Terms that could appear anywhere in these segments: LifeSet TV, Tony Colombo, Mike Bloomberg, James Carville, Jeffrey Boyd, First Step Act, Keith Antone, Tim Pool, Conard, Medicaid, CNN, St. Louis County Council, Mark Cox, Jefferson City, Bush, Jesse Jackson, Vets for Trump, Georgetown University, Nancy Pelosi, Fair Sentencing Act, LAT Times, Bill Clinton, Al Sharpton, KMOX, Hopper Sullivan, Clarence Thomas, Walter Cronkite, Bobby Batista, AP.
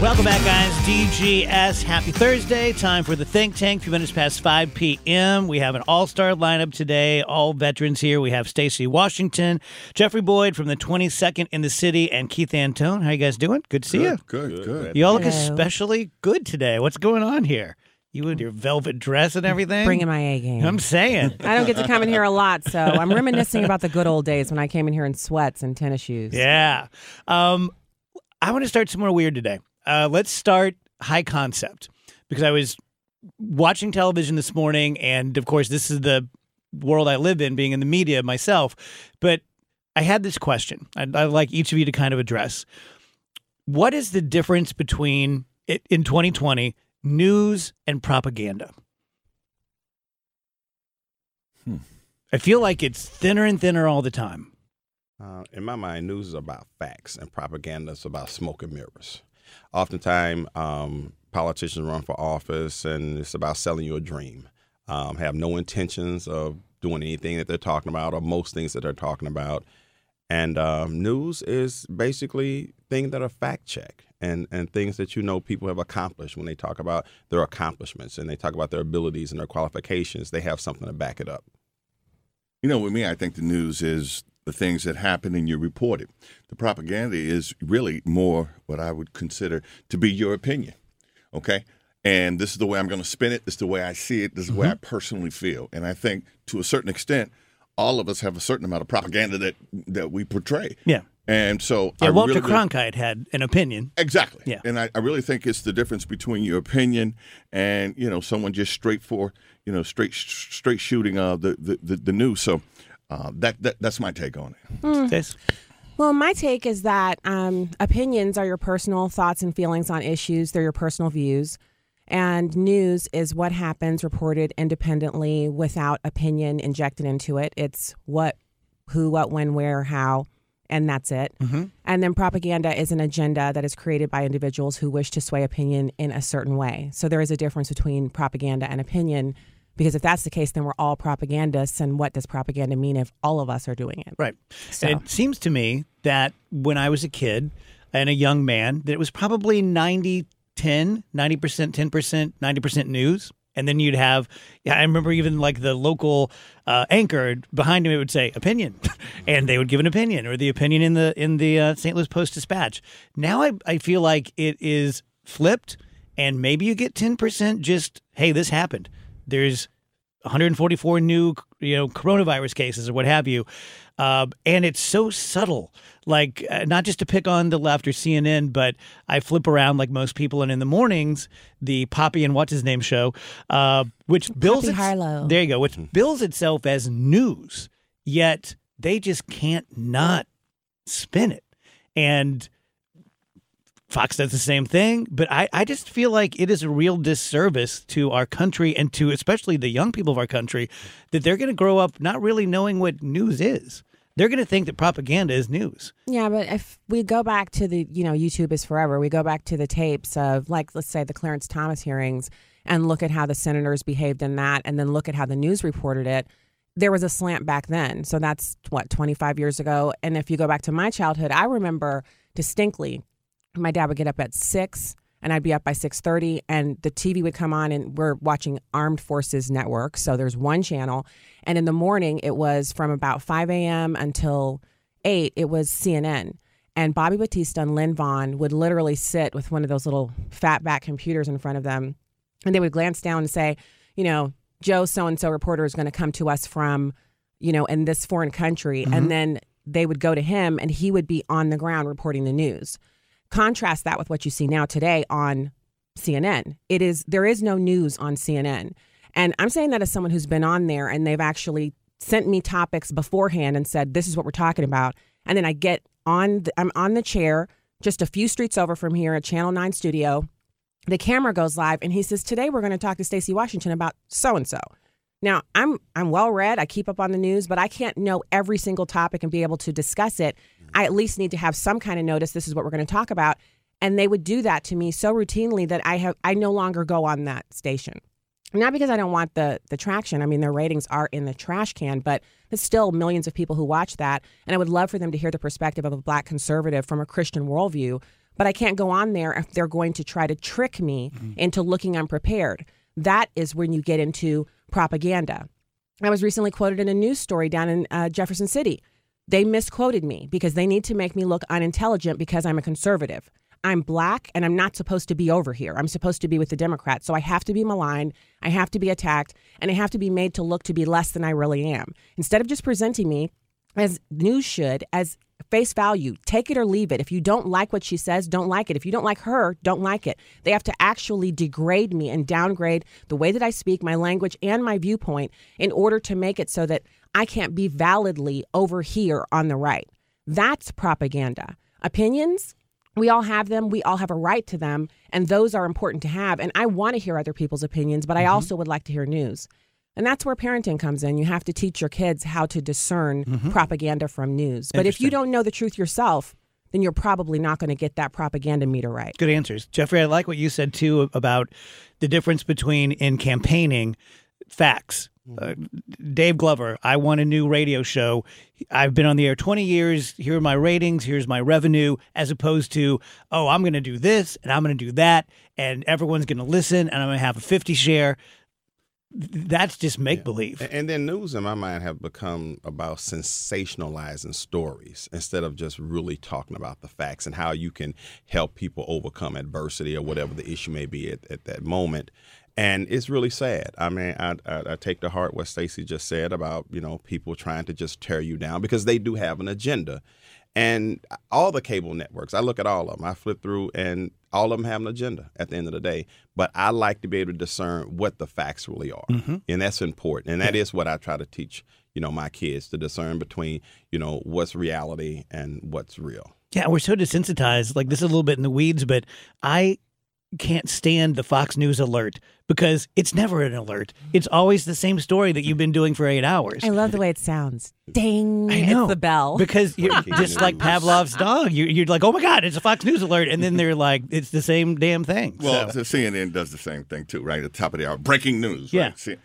Welcome back, guys. DGS. Happy Thursday. Time for the Think Tank. A few minutes past 5 p.m. We have an all-star lineup today. All veterans here. We have Stacy Washington, Jeffrey Boyd from the 22nd in the city, and Keith Antone. How you guys doing? Good to see you. Good. You all look especially good today. What's going on here? You with your velvet dress and everything? Bringing my A game. I'm saying. I don't get to come in here a lot, so I'm reminiscing about the good old days when I came in here in sweats and tennis shoes. Yeah. I want to start somewhere weird today. Let's start high concept, because I was watching television this morning, and of course, this is the world I live in, being in the media myself, but I had this question I'd like each of you to kind of address. What is the difference between, in 2020, news and propaganda? I feel like it's thinner and thinner all the time. In my mind, news is about facts, and propaganda is about smoke and mirrors. Oftentimes, politicians run for office, and it's about selling you a dream. Have no intentions of doing anything that they're talking about, or most things that they're talking about. And news is basically things that are fact-checked, and things that you know people have accomplished. When they talk about their accomplishments and they talk about their abilities and their qualifications, they have something to back it up. You know, with me, I think the news is the things that happen and you report it. The propaganda is really more what I would consider to be your opinion, okay? And this is the way I'm going to spin it. This is the way I see it. This is the way I personally feel. And I think to a certain extent, all of us have a certain amount of propaganda that we portray. Yeah. And so yeah, Walter Cronkite had an opinion. Exactly. Yeah. And I really think it's the difference between your opinion and, you know, someone just straight shooting the news. So that's my take on it. Well, my take is that opinions are your personal thoughts and feelings on issues. They're your personal views. And news is what happens reported independently without opinion injected into it. It's what, who, what, when, where, how, and that's it. Mm-hmm. And then propaganda is an agenda that is created by individuals who wish to sway opinion in a certain way. So there is a difference between propaganda and opinion. Because if that's the case, then we're all propagandists. And what does propaganda mean if all of us are doing it? Right. So. And it seems to me that when I was a kid and a young man, that it was probably 90-10, 90%, 10%, 90% news. And then you'd have, I remember even like the local anchor behind him, it would say opinion. And they would give an opinion, or the opinion in the St. Louis Post-Dispatch. Now I feel like it is flipped, and maybe you get 10% just, hey, this happened. There's 144 new, coronavirus cases or what have you. And it's so subtle, like not just to pick on the left or CNN, but I flip around like most people. And in the mornings, the Poppy and what's his name show, which bills Harlow. There you go, which bills itself as news, yet they just can't not spin it. And Fox does the same thing, but I just feel like it is a real disservice to our country, and to especially the young people of our country, that they're going to grow up not really knowing what news is. They're going to think that propaganda is news. Yeah, but if we go back to the, YouTube is forever, we go back to the tapes of, like, let's say the Clarence Thomas hearings, and look at how the senators behaved in that, and then look at how the news reported it. There was a slant back then. So that's, 25 years ago? And if you go back to my childhood, I remember distinctly, my dad would get up at 6, and I'd be up by 6:30, and the TV would come on, and we're watching Armed Forces Network, so there's one channel. And in the morning, it was from about 5 a.m. until 8, it was CNN. And Bobby Batista and Lynn Vaughn would literally sit with one of those little fatback computers in front of them, and they would glance down and say, Joe so-and-so reporter is going to come to us from, in this foreign country. Mm-hmm. And then they would go to him, and he would be on the ground reporting the news. Contrast that with what you see now today on CNN. There is no news on CNN. And I'm saying that as someone who's been on there, and they've actually sent me topics beforehand and said, this is what we're talking about. And then I get I'm on the chair just a few streets over from here at Channel 9 studio. The camera goes live, and he says, today we're going to talk to Stacy Washington about so-and-so. Now, I'm well-read. I keep up on the news, but I can't know every single topic and be able to discuss it. I at least need to have some kind of notice. This is what we're going to talk about. And they would do that to me so routinely that I no longer go on that station. Not because I don't want the traction. I mean, their ratings are in the trash can, but there's still millions of people who watch that. And I would love for them to hear the perspective of a black conservative from a Christian worldview. But I can't go on there if they're going to try to trick me into looking unprepared. That is when you get into propaganda. I was recently quoted in a news story down in Jefferson City. They misquoted me because they need to make me look unintelligent because I'm a conservative. I'm black and I'm not supposed to be over here. I'm supposed to be with the Democrats. So I have to be maligned. I have to be attacked and I have to be made to look to be less than I really am. Instead of just presenting me as news should, as face value, take it or leave it. If you don't like what she says, don't like it. If you don't like her, don't like it. They have to actually degrade me and downgrade the way that I speak, my language, and my viewpoint in order to make it so that I can't be validly over here on the right. That's propaganda. Opinions, we all have them. We all have a right to them. And those are important to have. And I want to hear other people's opinions, but I also would like to hear news. And that's where parenting comes in. You have to teach your kids how to discern propaganda from news. But if you don't know the truth yourself, then you're probably not going to get that propaganda meter right. Good answers. Jeffrey, I like what you said, too, about the difference between in campaigning facts. Dave Glover, I want a new radio show. I've been on the air 20 years. Here are my ratings. Here's my revenue, as opposed to, oh, I'm going to do this and I'm going to do that. And everyone's going to listen and I'm going to have a 50 share. That's just make-believe. And then news, in my mind, have become about sensationalizing stories instead of just really talking about the facts and how you can help people overcome adversity or whatever the issue may be at that moment. And it's really sad. I mean, I take to heart what Stacy just said about, you know, people trying to just tear you down because they do have an agenda. And all the cable networks, I look at all of them. I flip through and all of them have an agenda at the end of the day. But I like to be able to discern what the facts really are. And that's important. And that is what I try to teach, you know, my kids, to discern between, you know, what's reality and what's real. Yeah, we're so desensitized. Like, this is a little bit in the weeds, but I can't stand the Fox News alert because it's never an alert. It's always the same story that you've been doing for 8 hours. I love the way it sounds. Ding. I know. It's the bell. Because you're just like Pavlov's dog. You're like, oh my God, it's a Fox News alert. And then they're like, it's the same damn thing. Well, so CNN does the same thing too, right? At the top of the hour. Breaking news. Yeah. Right? See,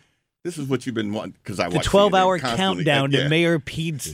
this is what you've been wanting because I watch the 12-hour countdown to Mayor Pete's.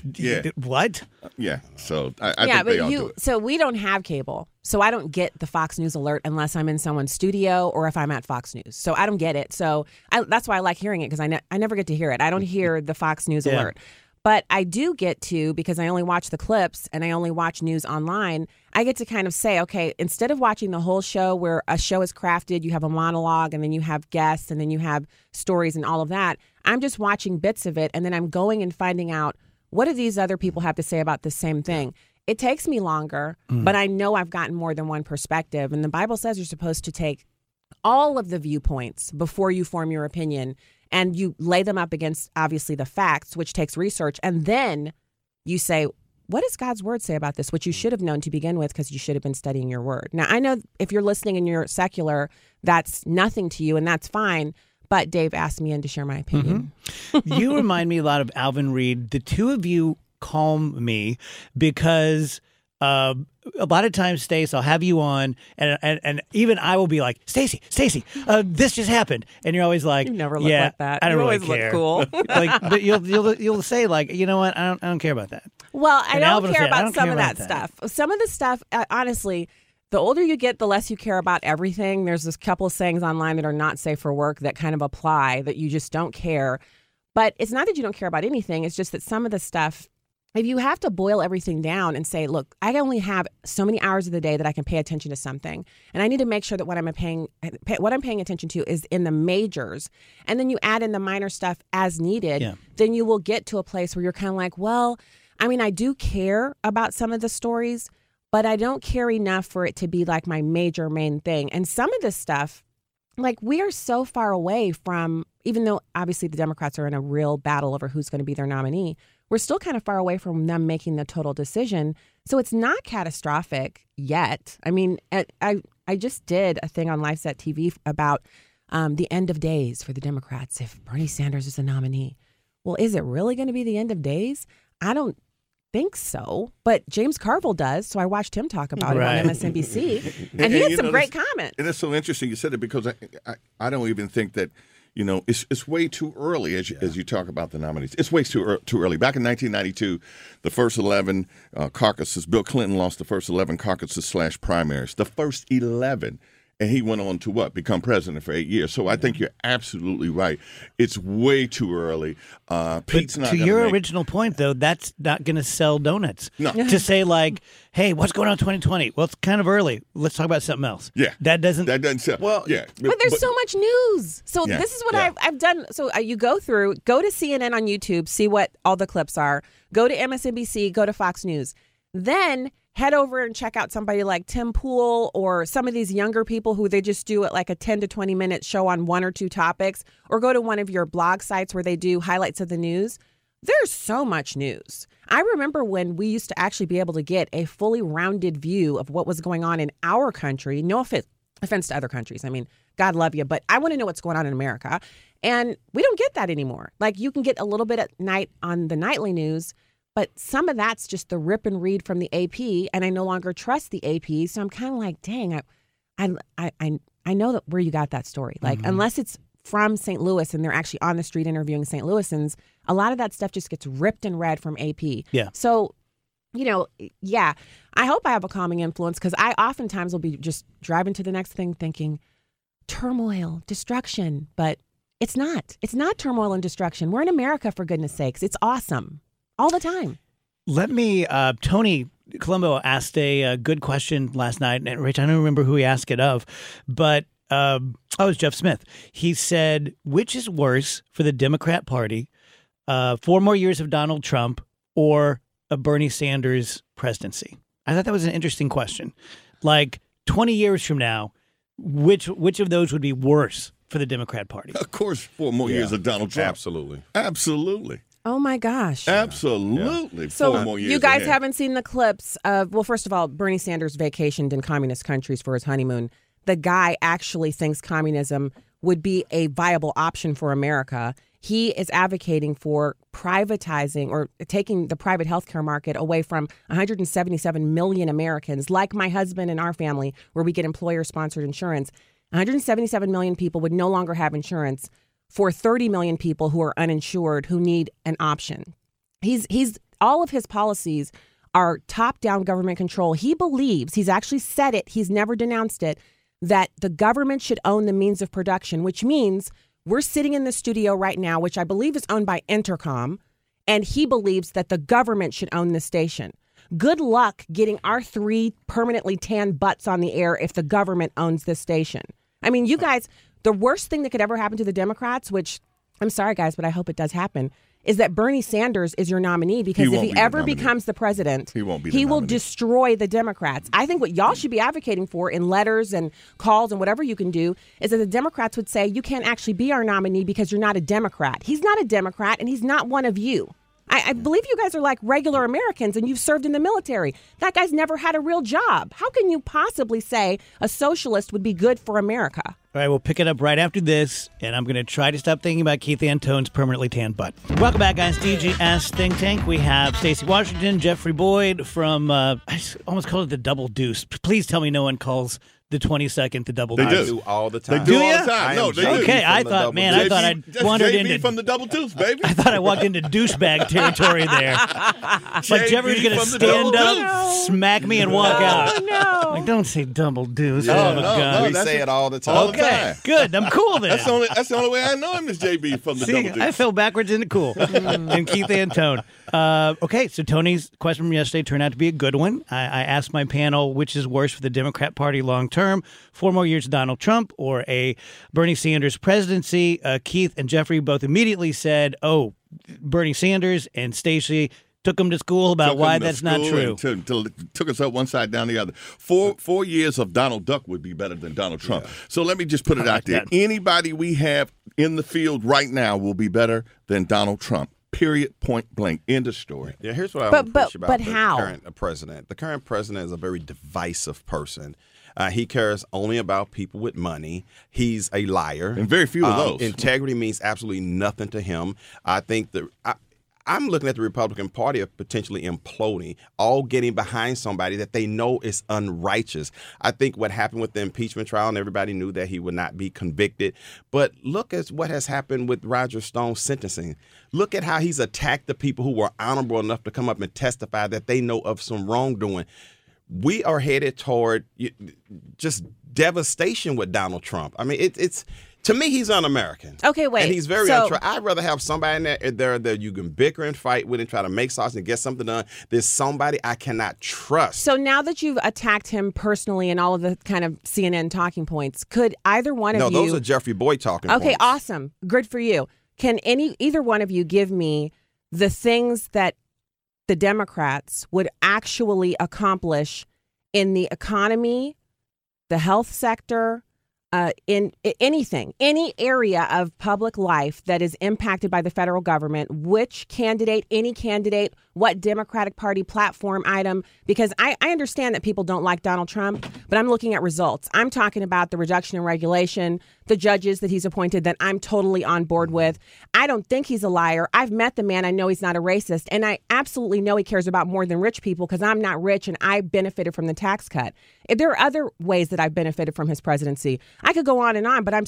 What? Yeah. So I think they all do it. So we don't have cable, so I don't get the Fox News alert unless I'm in someone's studio or if I'm at Fox News. So I don't get it. So that's why I like hearing it, because I never get to hear it. I don't hear the Fox News alert. But I do get to, because I only watch the clips and I only watch news online, I get to kind of say, okay, instead of watching the whole show where a show is crafted, you have a monologue and then you have guests and then you have stories and all of that, I'm just watching bits of it and then I'm going and finding out, what do these other people have to say about the same thing? It takes me longer, but I know I've gotten more than one perspective. And the Bible says you're supposed to take all of the viewpoints before you form your opinion. And you lay them up against, obviously, the facts, which takes research. And then you say, what does God's word say about this? Which you should have known to begin with because you should have been studying your word. Now, I know if you're listening and you're secular, that's nothing to you, and that's fine. But Dave asked me in to share my opinion. You remind me a lot of Alvin Reed. The two of you calm me because a lot of times, Stace, I'll have you on, and even I will be like, Stacy, this just happened, and you're always like, you never look like that. I don't really care. You always look cool. Like, but you'll say like, you know what? I don't care about that. Well, I don't care about some of that stuff. Some of the stuff, honestly. The older you get, the less you care about everything. There's this couple of sayings online that are not safe for work that kind of apply, that you just don't care. But it's not that you don't care about anything. It's just that some of the stuff, if you have to boil everything down and say, look, I only have so many hours of the day that I can pay attention to something. And I need to make sure that what I'm paying attention to is in the majors. And then you add in the minor stuff as needed. Yeah. Then you will get to a place where you're kind of like, well, I mean, I do care about some of the stories, but I don't care enough for it to be like my major main thing. And some of this stuff, like, we are so far away from, even though obviously the Democrats are in a real battle over who's going to be their nominee, we're still kind of far away from them making the total decision. So it's not catastrophic yet. I mean, I just did a thing on LifeSet TV about the end of days for the Democrats if Bernie Sanders is the nominee. Well, is it really going to be the end of days? I don't think so, but James Carville does, so I watched him talk about it on MSNBC, and he had some great comments. And it's so interesting you said it, because I don't even think that you know, it's way too early as you talk about the nominees. It's way too early. Back in 1992, the first 11 caucuses, Bill Clinton lost the first 11 caucuses / primaries, the first 11. And he went on to what? Become president for 8 years. So I think you're absolutely right. It's way too early. Pete's not going to your original point, though, that's not going to sell donuts. No. To say like, hey, what's going on in 2020? Well, it's kind of early. Let's talk about something else. Yeah. That doesn't sell. Well, yeah. But there's so much news. So this is what I've done. So you go to CNN on YouTube, see what all the clips are. Go to MSNBC, go to Fox News. Then head over and check out somebody like Tim Pool or some of these younger people who they just do at like a 10 to 20 minute show on one or two topics, or go to one of your blog sites where they do highlights of the news. There's so much news. I remember when we used to actually be able to get a fully rounded view of what was going on in our country. No offense to other countries. I mean, God love you, but I want to know what's going on in America. And we don't get that anymore. Like you can get a little bit at night on the nightly news, but some of that's just the rip and read from the AP, and I no longer trust the AP. So I'm kind of like, dang, I know that where you got that story. Like, unless it's from St. Louis and they're actually on the street interviewing St. Louisans, a lot of that stuff just gets ripped and read from AP. Yeah. So, you know, yeah, I hope I have a calming influence, because I oftentimes will be just driving to the next thing thinking turmoil, destruction. But it's not. It's not turmoil and destruction. We're in America, for goodness sakes. It's awesome. All the time. Let me, Tony Colombo asked a good question last night, and Rich, I don't remember who he asked it of, but it was Jeff Smith. He said, which is worse for the Democrat Party, 4 more years of Donald Trump or a Bernie Sanders presidency? I thought that was an interesting question. Like 20 years from now, which of those would be worse for the Democrat Party? Of course, 4 more years of Donald Trump. Absolutely. Absolutely. Oh, my gosh. Absolutely. Yeah. So 4 more years you guys ahead. Haven't seen the clips of, well, first of all, Bernie Sanders vacationed in communist countries for his honeymoon. The guy actually thinks communism would be a viable option for America. He is advocating for privatizing or taking the private healthcare market away from 177 million Americans, like my husband and our family, where we get employer-sponsored insurance. 177 million people would no longer have insurance for 30 million people who are uninsured, who need an option. He's all of his policies are top-down government control. He believes, he's actually said it, he's never denounced it, that the government should own the means of production, which means we're sitting in the studio right now, which I believe is owned by Intercom, and he believes that the government should own the station. Good luck getting our 3 permanently tan butts on the air if the government owns this station. I mean, you guys... The worst thing that could ever happen to the Democrats, which I'm sorry, guys, but I hope it does happen, is that Bernie Sanders is your nominee, because if he ever becomes the president, he will destroy the Democrats. I think what y'all should be advocating for in letters and calls and whatever you can do is that the Democrats would say, you can't actually be our nominee because you're not a Democrat. He's not a Democrat, and he's not one of you. I believe you guys are like regular Americans and you've served in the military. That guy's never had a real job. How can you possibly say a socialist would be good for America? All right, we'll pick it up right after this, and I'm going to try to stop thinking about Keith Antone's permanently tan butt. Welcome back, guys. DGS Think Tank. We have Stacy Washington, Jeffrey Boyd from, I almost called it the double deuce. Please tell me no one calls the 22nd the double deuce. They do all the time. They do all the time. No, they do. Okay, I thought, man, I thought I'd wandered into... from the double deuce, baby. I thought I walked into douchebag territory there. Like Jeffrey's going to stand up, smack me, and walk out. No. Like, don't say double deuce. Oh, my God. We say it all the time. Okay, good. I'm cool then. That's the only way I know him is JB from the double deuce. I fell backwards into cool. And Keith Antone. Okay, so Tony's question from yesterday turned out to be a good one. I asked my panel, which is worse for the Democrat Party long term? 4 more years of Donald Trump or a Bernie Sanders presidency. Keith and Jeffrey both immediately said, oh, Bernie Sanders, and Stacey took him to school about why that's not true. Took us up one side, down the other. Four years of Donald Duck would be better than Donald Trump. Yeah. So let me just put it out there. Anybody we have in the field right now will be better than Donald Trump. Period, point blank, end of story. Yeah, here's what I want to push about current president. The current president is a very divisive person. He cares only about people with money. He's a liar. And very few of those. Integrity means absolutely nothing to him. I think I'm looking at the Republican Party of potentially imploding, all getting behind somebody that they know is unrighteous. I think what happened with the impeachment trial, and everybody knew that he would not be convicted. But look at what has happened with Roger Stone's sentencing. Look at how he's attacked the people who were honorable enough to come up and testify that they know of some wrongdoing. We are headed toward just devastation with Donald Trump. I mean, it's to me, he's un-American. Okay, wait. And he's very I'd rather have somebody in there that you can bicker and fight with and try to make sausage and get something done than somebody I cannot trust. So now that you've attacked him personally and all of the kind of CNN talking points, could either one of you... No, those are Jeffrey Boyd talking points. Okay, awesome. Good for you. Can either one of you give me the things that the Democrats would actually accomplish in the economy, the health sector... In anything, any area of public life that is impacted by the federal government, which candidate, any candidate, what Democratic Party platform item, because I understand that people don't like Donald Trump, but I'm looking at results. I'm talking about the reduction in regulation, the judges that he's appointed that I'm totally on board with. I don't think he's a liar. I've met the man. I know he's not a racist. And I absolutely know he cares about more than rich people because I'm not rich and I benefited from the tax cut. If there are other ways that I've benefited from his presidency, I could go on, but I'm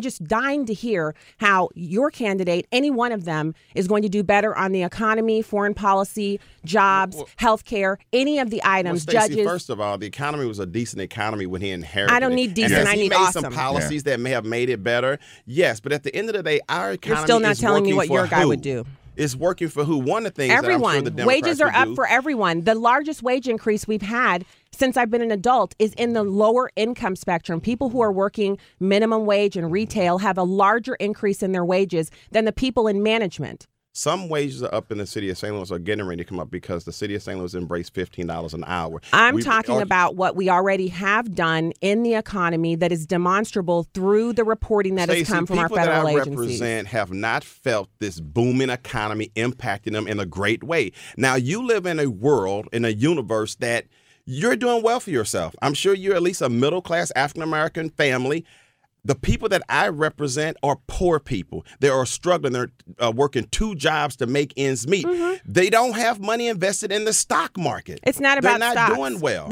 just dying to hear how your candidate, any one of them, is going to do better on the economy, foreign policy, jobs, health care, any of the items, Stacey, judges. First of all, the economy was a decent economy when he inherited it. I don't need decent, I need awesome. He made some policies that may have made it better, yes, but at the end of the day, our economy is working for who? You're still not telling me what your guy would do. It's working for who? One of the things everyone, that I'm sure the Democrats wages are up do. For everyone. The largest wage increase we've had since I've been an adult is in the lower income spectrum. People who are working minimum wage and retail have a larger increase in their wages than the people in management. Some wages are up in the city of St. Louis are getting ready to come up because the city of St. Louis embraced $15 an hour. We've talking about what we already have done in the economy that is demonstrable through the reporting that Stacey, has come from our federal agencies. People that I represent have not felt this booming economy impacting them in a great way. Now, you live in a world, in a universe that you're doing well for yourself. I'm sure you're at least a middle-class African-American family. The people that I represent are poor people. They are struggling. They're working two jobs to make ends meet. Mm-hmm. They don't have money invested in the stock market. It's not about stocks. They're not doing well.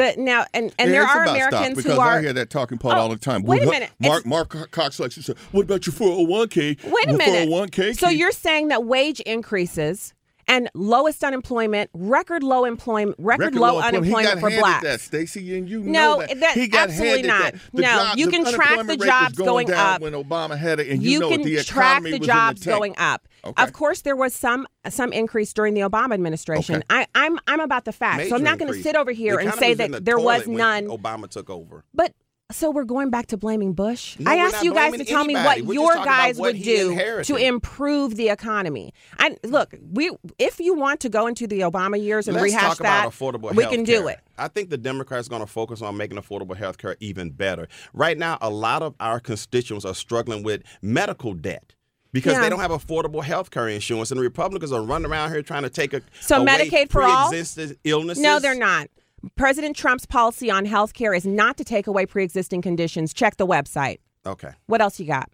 And there are Americans who are... I hear that talking part all the time. Wait a minute. Mark Cox likes to say, what about your 401k? Wait a minute. 401k? So you're saying that wage increases... And lowest unemployment, record low unemployment for blacks. That, Stacey, and you know that. No, he got absolutely not. No, you can track the jobs going up. When Obama had it, and you know the economy was in the tank. You can track the jobs going up. Okay. Of course, there was some increase during the Obama administration. Okay. I'm about the facts, so I'm not going to sit over here and say that there was none. Obama took over, but. So we're going back to blaming Bush? No, I asked you guys to tell me what your guys would do to improve the economy. If you want to go into the Obama years and rehash that, we can do it. I think the Democrats are going to focus on making affordable health care even better. Right now, a lot of our constituents are struggling with medical debt. Because they don't have affordable health care insurance. And the Republicans are running around here trying to take Medicaid for all? Illnesses. No, they're not. President Trump's policy on health care is not to take away pre-existing conditions. Check the website. Okay. What else you got?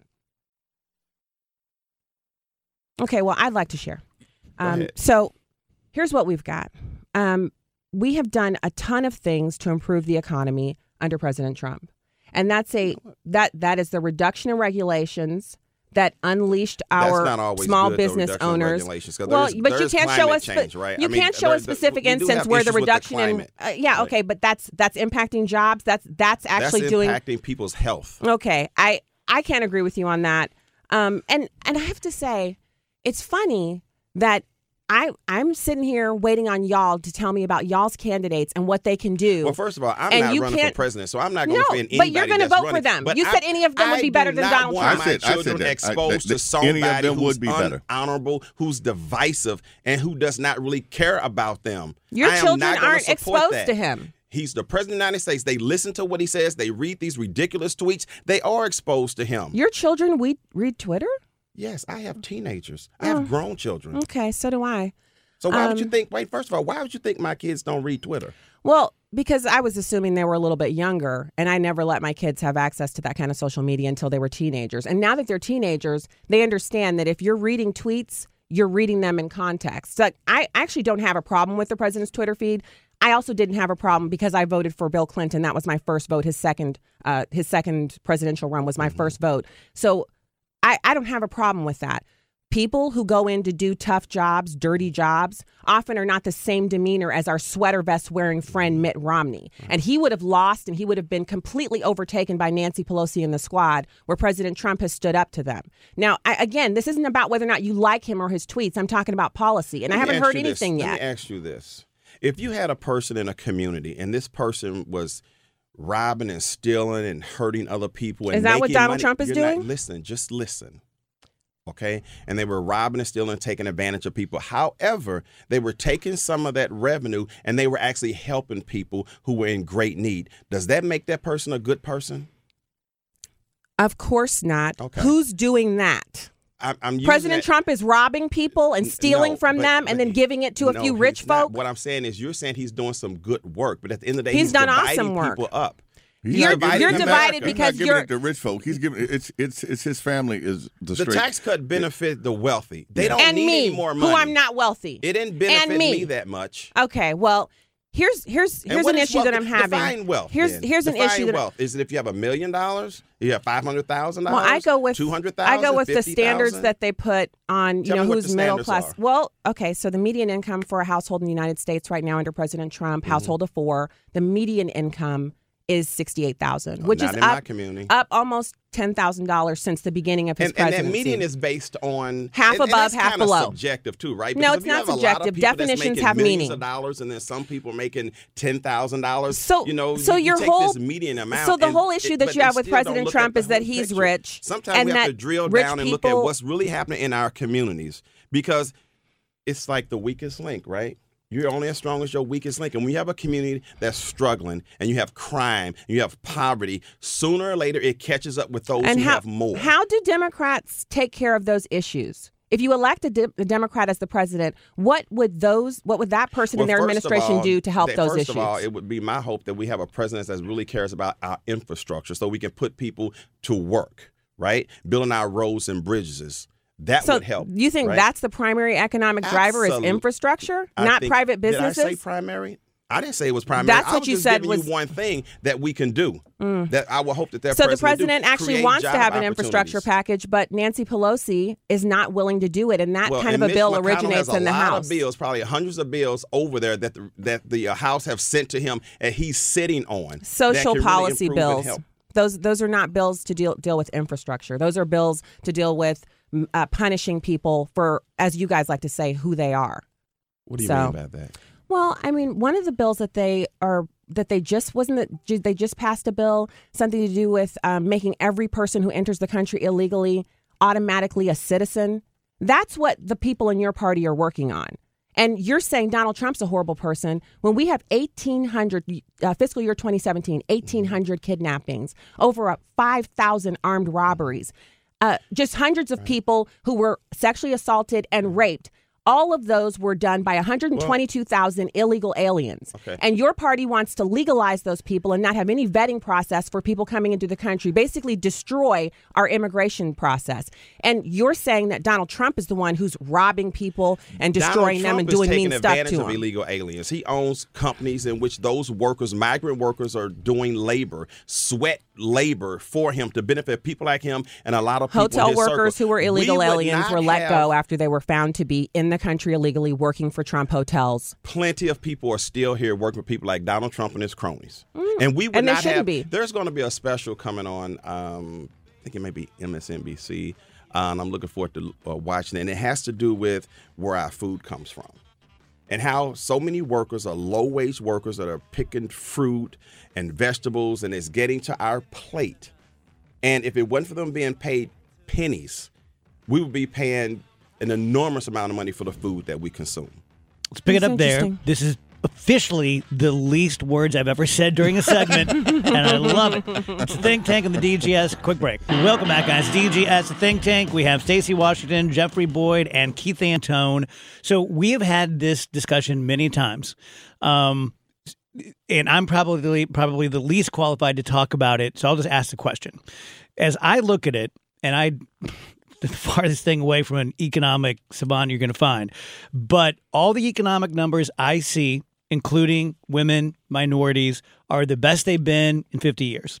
Okay, well, I'd like to share. So here's what we've got. We have done a ton of things to improve the economy under President Trump. And that is the reduction in regulations that unleashed our small business owners. Well, but you can't show us change, right? You can't show a specific instance where the reduction in but that's impacting jobs. That's actually impacting people's health. Okay, I can't agree with you on that. And I have to say, it's funny that I'm sitting here waiting on y'all to tell me about y'all's candidates and what they can do. Well, first of all, I'm not running for president, so I'm not going to offend anybody. But you're going to vote for them. But you said any of them would be better than Donald Trump. I said that. Exposed to somebody who's unhonorable, who's divisive, and who does not really care about them. Your children aren't exposed to him. He's the president of the United States. They listen to what he says. They read these ridiculous tweets. They are exposed to him. Your children read Twitter? Yes, I have teenagers. I have grown children. Okay, so do I. So why would you think, why would you think my kids don't read Twitter? Well, because I was assuming they were a little bit younger, and I never let my kids have access to that kind of social media until they were teenagers. And now that they're teenagers, they understand that if you're reading tweets, you're reading them in context. So I actually don't have a problem with the president's Twitter feed. I also didn't have a problem because I voted for Bill Clinton. That was my first vote. His second presidential run was my first vote. So I don't have a problem with that. People who go in to do tough jobs, dirty jobs, often are not the same demeanor as our sweater vest wearing friend Mitt Romney. And he would have lost and he would have been completely overtaken by Nancy Pelosi and the squad, where President Trump has stood up to them. Now, again, this isn't about whether or not you like him or his tweets. I'm talking about policy. And I haven't heard anything yet. Let me ask you this. If you had a person in a community and this person was robbing and stealing and hurting other people. And is that what Donald Trump is doing? Listen, just listen. OK, and they were robbing and stealing and taking advantage of people. However, they were taking some of that revenue and they were actually helping people who were in great need. Does that make that person a good person? Of course not. Okay. Who's doing that? President Trump is robbing people and stealing from them and then giving it to a few rich folk. What I'm saying is you're saying he's doing some good work, but at the end of the day, he's done dividing awesome work. People up. You're divided because you're giving it to rich folk. He's giving it's his family is the tax cut benefit the wealthy. They don't and need me, any more money. Who I'm not wealthy. It didn't benefit me that much. Okay, well, here's an issue that I'm having. Define wealth. Here's an issue that wealth is it if you have $1 million, you have $500,000. Well, I go with $200,000. I go with the standards that they put on who's middle class. Well, okay, so the median income for a household in the United States right now under President Trump, household of four, the median income is $68,000, which is up almost $10,000 since the beginning of his presidency. And that median is based on half above, half below. It's subjective too, right? Because no, it's not subjective. Definitions have meaning. Of dollars, and then some people making $10,000. So you take this median amount. So the whole issue that you have with President Trump is that he's rich. Sometimes we have to drill down and look at what's really happening in our communities, because it's like the weakest link, right? You're only as strong as your weakest link. And when you have a community that's struggling and you have crime, and you have poverty, sooner or later it catches up with those who have more. How do Democrats take care of those issues? If you elect a Democrat as the president, what would that person in their administration do to help those issues? First of all, it would be my hope that we have a president that really cares about our infrastructure so we can put people to work, right? Building our roads and bridges. That would help. You think that's the primary economic driver is infrastructure, not private businesses? Did I say primary? I didn't say it was primary. That's what you said was one thing that we can do. That I would hope that their president. So the president actually wants to have an infrastructure package, but Nancy Pelosi is not willing to do it, and that kind of a bill originates in the House. Well, a lot of bills, probably hundreds of bills over there that the House have sent to him, and he's sitting on social policy bills. Those are not bills to deal with infrastructure. Those are bills to deal with punishing people for, as you guys like to say, who they are. What do you mean by that? Well, I mean, one of the bills that they just passed a bill, something to do with making every person who enters the country illegally automatically a citizen. That's what the people in your party are working on. And you're saying Donald Trump's a horrible person when we have 1,800 fiscal year 2017, 1,800 kidnappings, over 5,000 armed robberies. Just hundreds of people who were sexually assaulted and raped. All of those were done by 122,000 illegal aliens. Okay. And your party wants to legalize those people and not have any vetting process for people coming into the country, basically destroy our immigration process. And you're saying that Donald Trump is the one who's robbing people and destroying them and doing mean stuff to them. Donald Trump is taking advantage of illegal aliens. He owns companies in which those workers, migrant workers, are doing labor, sweat labor for him to benefit people like him and a lot of people hotel workers who were illegal aliens were let go after they were found to be in the country illegally working for Trump hotels. Plenty of people are still here working with people like Donald Trump and his cronies. And we would and not have. Be. There's going to be a special coming on. I think it may be MSNBC, and I'm looking forward to watching it. And it has to do with where our food comes from and how so many workers are low-wage workers that are picking fruit and vegetables, and it's getting to our plate. And if it wasn't for them being paid pennies, we would be paying an enormous amount of money for the food that we consume. Let's pick it up there. This is officially the least words I've ever said during a segment, and I love it. It's the Think Tank and the DGS. Quick break. Welcome back, guys. DGS, the Think Tank. We have Stacy Washington, Jeffrey Boyd, and Keith Antone. So we have had this discussion many times, and I'm probably the least qualified to talk about it, so I'll just ask the question. As I look at it, and I... the farthest thing away from an economic savant you're going to find. But all the economic numbers I see, including women, minorities, are the best they've been in 50 years.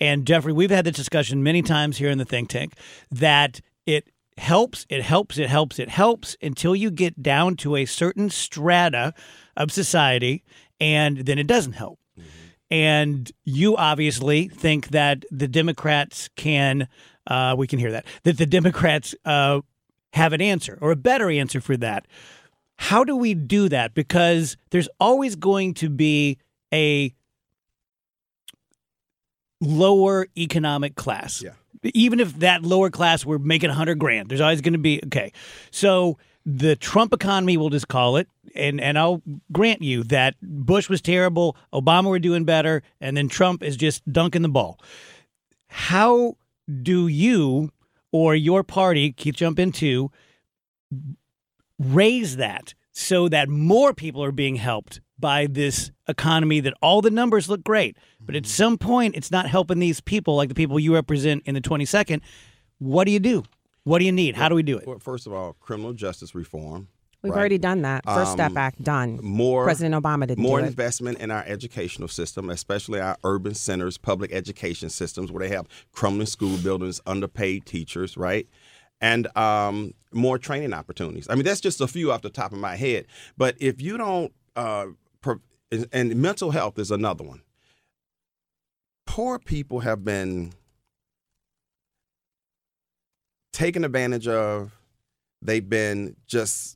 And Jeffrey, we've had this discussion many times here in the think tank that it helps until you get down to a certain strata of society, and then it doesn't help. Mm-hmm. And you obviously think that the Democrats can, we can hear that the Democrats have an answer or a better answer for that. How do we do that? Because there's always going to be a lower economic class. Yeah. Even if that lower class were making $100,000, there's always going to be, okay. So the Trump economy, we'll just call it, and I'll grant you that Bush was terrible, Obama were doing better, and then Trump is just dunking the ball. How do you or your party, Keith, jump into, raise that so that more people are being helped by this economy that all the numbers look great, but at some point it's not helping these people, like the people you represent in the 22nd. What do you do? What do you need? How do we do it? Well, first of all, criminal justice reform. We've already done that. First Step Act, done. President Obama did more investment in our educational system, especially our urban centers, public education systems where they have crumbling school buildings, underpaid teachers, right? And more training opportunities. I mean, that's just a few off the top of my head. But if you don't, and mental health is another one. Poor people have been taken advantage of. They've been just,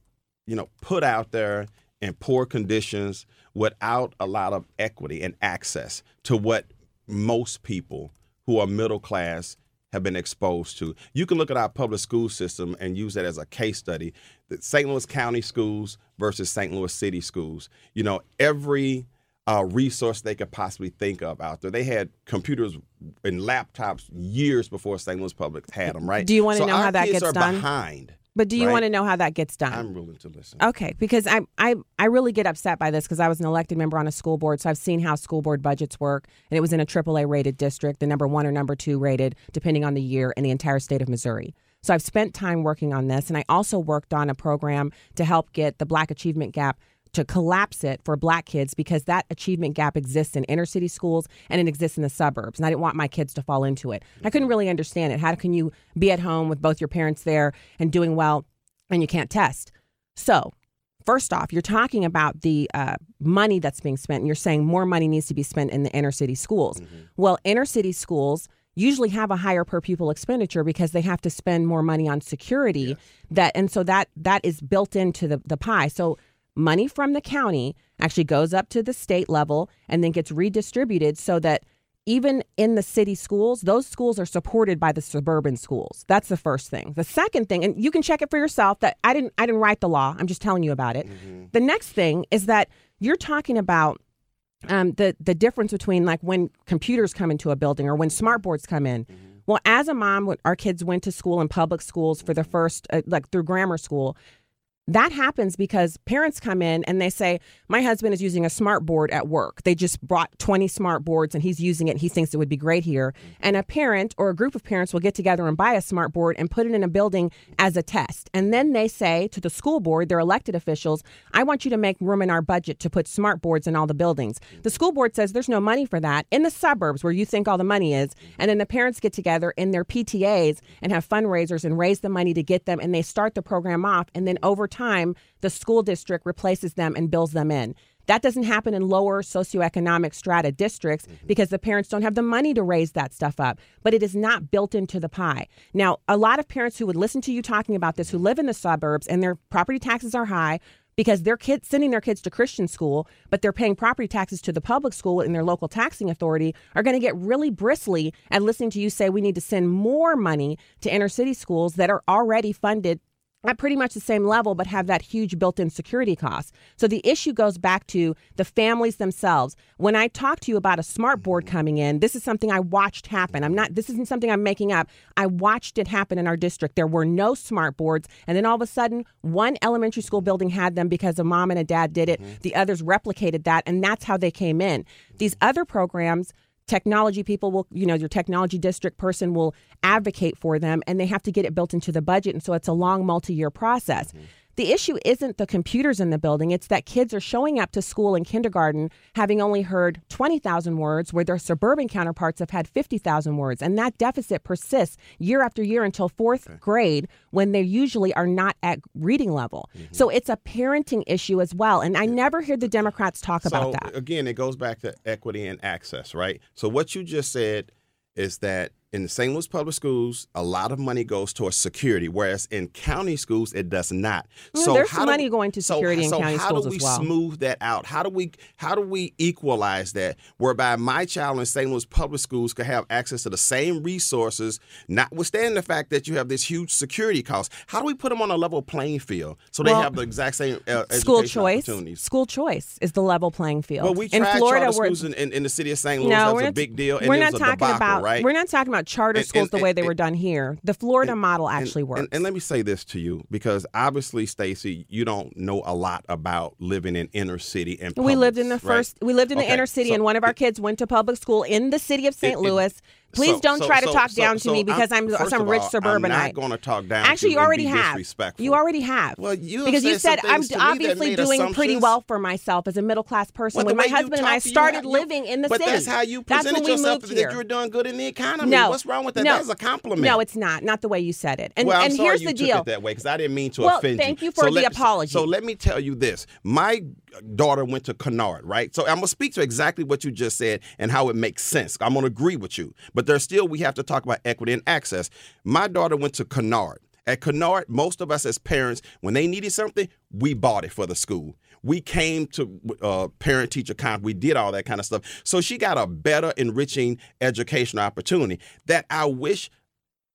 put out there in poor conditions without a lot of equity and access to what most people who are middle class have been exposed to. You can look at our public school system and use that as a case study. The St. Louis County schools versus St. Louis City schools. Every resource they could possibly think of out there. They had computers and laptops years before St. Louis Public had them, right? Do you want to know how that gets done? So our kids are behind. But do you want to know how that gets done? I'm willing to listen. Okay, because I really get upset by this because I was an elected member on a school board, so I've seen how school board budgets work, and it was in a AAA-rated district, the number 1 or number 2 rated, depending on the year, in the entire state of Missouri. So I've spent time working on this, and I also worked on a program to help get the Black achievement gap, to collapse it for Black kids, because that achievement gap exists in inner city schools and it exists in the suburbs. And I didn't want my kids to fall into it. I couldn't really understand it. How can you be at home with both your parents there and doing well and you can't test? So first off, you're talking about the money that's being spent, and you're saying more money needs to be spent in the inner city schools. Mm-hmm. Well, inner city schools usually have a higher per pupil expenditure because they have to spend more money on security. Yes. And so that is built into the pie. So money from the county actually goes up to the state level and then gets redistributed so that even in the city schools, those schools are supported by the suburban schools. That's the first thing. The second thing, and you can check it for yourself, that I didn't write the law. I'm just telling you about it. Mm-hmm. The next thing is that you're talking about the difference between like when computers come into a building or when smart boards come in. Mm-hmm. Well, as a mom, when our kids went to school in public schools for the first, through grammar school, that happens because parents come in and they say, my husband is using a smart board at work. They just brought 20 smart boards and he's using it. And he thinks it would be great here. And a parent or a group of parents will get together and buy a smart board and put it in a building as a test. And then they say to the school board, their elected officials, I want you to make room in our budget to put smart boards in all the buildings. The school board says there's no money for that in the suburbs where you think all the money is. And then the parents get together in their PTAs and have fundraisers and raise the money to get them. And they start the program off. And then over time, the school district replaces them and bills them in. That doesn't happen in lower socioeconomic strata districts because the parents don't have the money to raise that stuff up, but it is not built into the pie. Now, a lot of parents who would listen to you talking about this, who live in the suburbs and their property taxes are high because their kids sending their kids to Christian school, but they're paying property taxes to the public school and their local taxing authority, are going to get really bristly at listening to you say we need to send more money to inner city schools that are already funded at pretty much the same level, but have that huge built-in security cost. So the issue goes back to the families themselves. When I talk to you about a smart board coming in, this is something I watched happen. This isn't something I'm making up. I watched it happen in our district. There were no smart boards. And then all of a sudden, one elementary school building had them because a mom and a dad did it. The others replicated that. And that's how they came in. These other programs Technology people will, you know, your technology district person will advocate for them, and they have to get it built into the budget. And so it's a long multi-year process. Mm-hmm. The issue isn't the computers in the building. It's that kids are showing up to school in kindergarten having only heard 20,000 words where their suburban counterparts have had 50,000 words. And that deficit persists year after year until fourth grade, when they usually are not at reading level. Mm-hmm. So it's a parenting issue as well. And I never hear the Democrats talk about that. Again, it goes back to equity and access, right? So what you just said is that in the St. Louis public schools, a lot of money goes towards security, whereas in county schools, it does not. So there's money going to security in county schools as well. So how do we smooth that out? How do we equalize that, whereby my child in St. Louis public schools could have access to the same resources, notwithstanding the fact that you have this huge security cost? How do we put them on a level playing field so they have the exact same education opportunities? School choice is the level playing field. Well, we tried charter schools in the city of St. Louis. That was a big deal, and it was a debacle, right? We're not talking about charter schools the way they were done here. The Florida model actually works. And let me say this to you, because obviously, Stacy, you don't know a lot about living in inner city. And we lived in the inner city, and one of our kids went to public school in the city of St. Louis. Please don't try to talk down to me because I'm some rich suburbanite. I'm not going to talk down. Actually, you already have. Well, because you said I'm obviously doing pretty well for myself as a middle class person. When my husband and I started living in the city, but that's how you presented yourself, that you were doing good in the economy. No, what's wrong with that? That's a compliment. No, it's not. Not the way you said it. And here's the deal. You took it that way because I didn't mean to offend you. Well, thank you for the apology. So let me tell you this: my daughter went to Conard, right? So I'm going to speak to exactly what you just said and how it makes sense. I'm going to agree with you. But there's still, we have to talk about equity and access. My daughter went to Conard. At Conard, most of us as parents, when they needed something, we bought it for the school. We came to parent-teacher conference. We did all that kind of stuff. So she got a better, enriching educational opportunity that I wish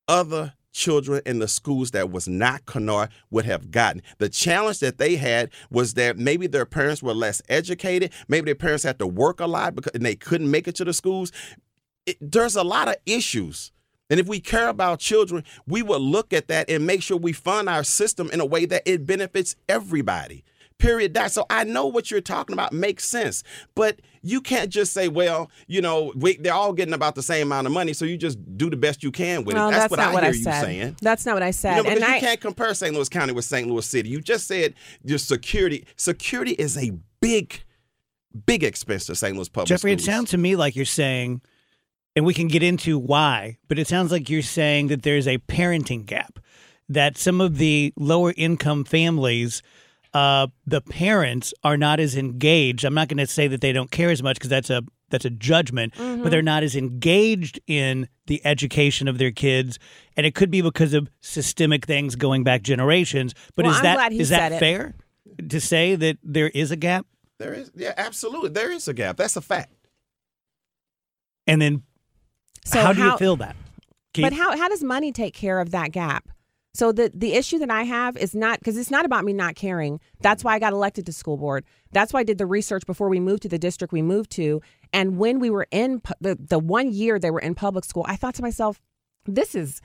other children in the schools that was not Conard would have gotten. The challenge that they had was that maybe their parents were less educated. Maybe their parents had to work a lot and they couldn't make it to the schools. There's a lot of issues. And if we care about children, we will look at that and make sure we fund our system in a way that it benefits everybody. Period. That. So I know what you're talking about makes sense, but you can't just say, well, you know, they're all getting about the same amount of money, so you just do the best you can with it. That's what I hear you saying. That's not what I said. Because you can't compare St. Louis County with St. Louis City. You just said your security. Security is a big expense to St. Louis public schools. Jeffrey, it sounds to me like you're saying, and we can get into why, but it sounds like you're saying that there's a parenting gap, that some of the lower income families, the parents are not as engaged. I'm not going to say that they don't care as much because that's a judgment, mm-hmm. but they're not as engaged in the education of their kids. And it could be because of systemic things going back generations. But is that fair to say that there is a gap? There is. Yeah, absolutely. There is a gap. That's a fact. And then how do you fill that? Keith? But how does money take care of that gap? So the issue that I have is not, because it's not about me not caring. That's why I got elected to school board. That's why I did the research before we moved to the district we moved to. And when we were in the 1 year they were in public school, I thought to myself, this is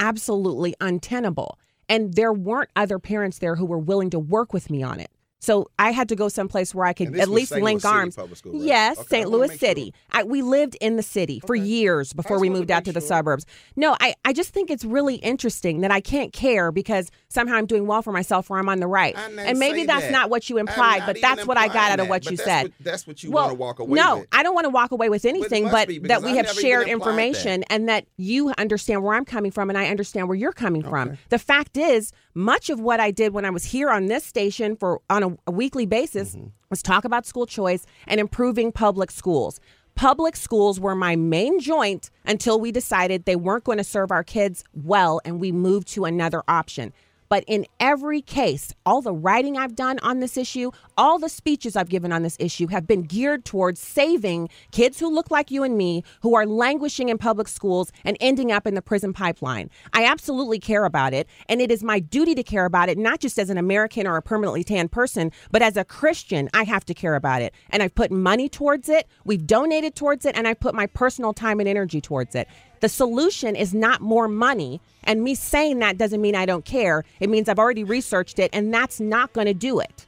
absolutely untenable. And there weren't other parents there who were willing to work with me on it. So I had to go someplace where I could at least link arms. School, right? Yes, okay, St. Louis City. Sure. We lived in the city for years before we moved out to the suburbs. No, I just think it's really interesting that I can't care because somehow I'm doing well for myself or I'm on the right. And maybe that's not what you implied, but that's what I got out of what you said. That's what you want to walk away with. No, I don't want to walk away with anything but that we have shared information and that you understand where I'm coming from and I understand where you're coming from. The fact is, much of what I did when I was here on this station on a weekly basis mm-hmm. was talk about school choice and improving public schools. Public schools were my main joint until we decided they weren't going to serve our kids well and we moved to another option. But in every case, all the writing I've done on this issue, all the speeches I've given on this issue have been geared towards saving kids who look like you and me, who are languishing in public schools and ending up in the prison pipeline. I absolutely care about it, and it is my duty to care about it, not just as an American or a permanently tanned person, but as a Christian, I have to care about it. And I've put money towards it, we've donated towards it, and I've put my personal time and energy towards it. The solution is not more money, and me saying that doesn't mean I don't care. It means I've already researched it, and that's not going to do it.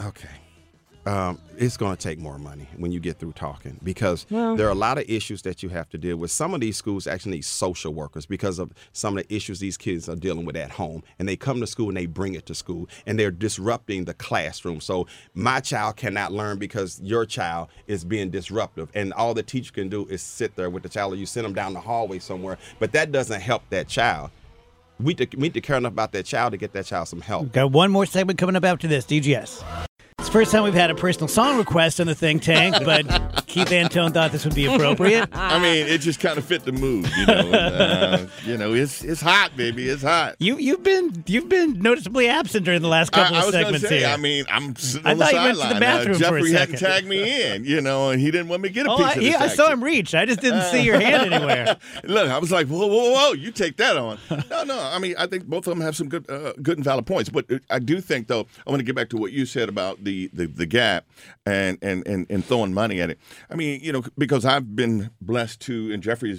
Okay. It's going to take more money when you get through talking, because there are a lot of issues that you have to deal with. Some of these schools actually need social workers because of some of the issues these kids are dealing with at home. And they come to school and they bring it to school, and they're disrupting the classroom. So my child cannot learn because your child is being disruptive. And all the teacher can do is sit there with the child, or you send them down the hallway somewhere. But that doesn't help that child. We need to care enough about that child to get that child some help. Got one more segment coming up after this, DGS. It's the first time we've had a personal song request on the think tank, but Keith Antone thought this would be appropriate. I mean, it just kind of fit the mood, you know. You know, it's hot, baby. It's hot. You've been noticeably absent during the last couple of segments here. I mean, I'm sitting on the sideline. Jeffrey hadn't tagged me in, you know, and he didn't want me to get a piece of this action. I saw him reach. I just didn't see your hand anywhere. Look, I was like, whoa, you take that on. No. I mean, I think both of them have some good and valid points, but I do think, though, I want to get back to what you said about the gap and throwing money at it. I mean, you know, because I've been blessed to, and Jeffrey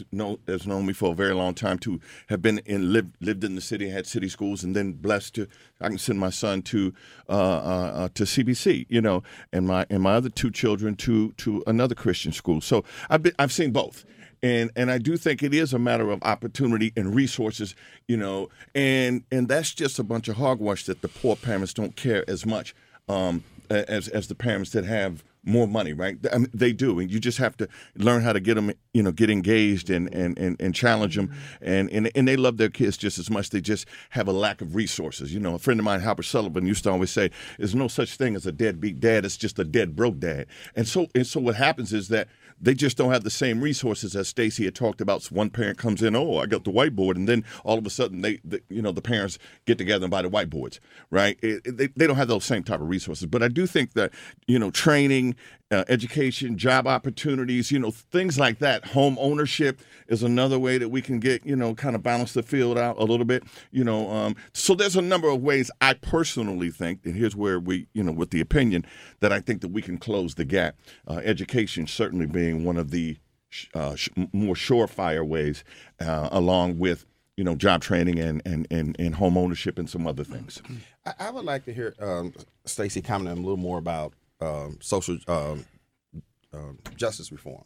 has known me for a very long time, to have been lived in the city, had city schools, and then blessed to, I can send my son to CBC, you know, and my other two children to another Christian school. So I've seen both. And I do think it is a matter of opportunity and resources, you know, and that's just a bunch of hogwash that the poor parents don't care as much as the parents that have more money, right? I mean, they do, and you just have to learn how to get them, you know, get engaged and challenge them, and they love their kids just as much. They just have a lack of resources. You know, a friend of mine, Hopper Sullivan, used to always say, "There's no such thing as a deadbeat dad. It's just a dead broke dad." And so what happens is that they just don't have the same resources as Stacy had talked about. So one parent comes in, oh, I got the whiteboard, and then all of a sudden the parents get together and buy the whiteboards, right? They don't have those same type of resources. But I do think that, you know, training, education, job opportunities, you know, things like that. Home ownership is another way that we can get, you know, kind of balance the field out a little bit, you know. So there's a number of ways I personally think, and here's where we, you know, with the opinion, that I think that we can close the gap. Education certainly being one of the more surefire ways, along with, you know, job training and home ownership and some other things. I would like to hear Stacy comment a little more about social justice reform.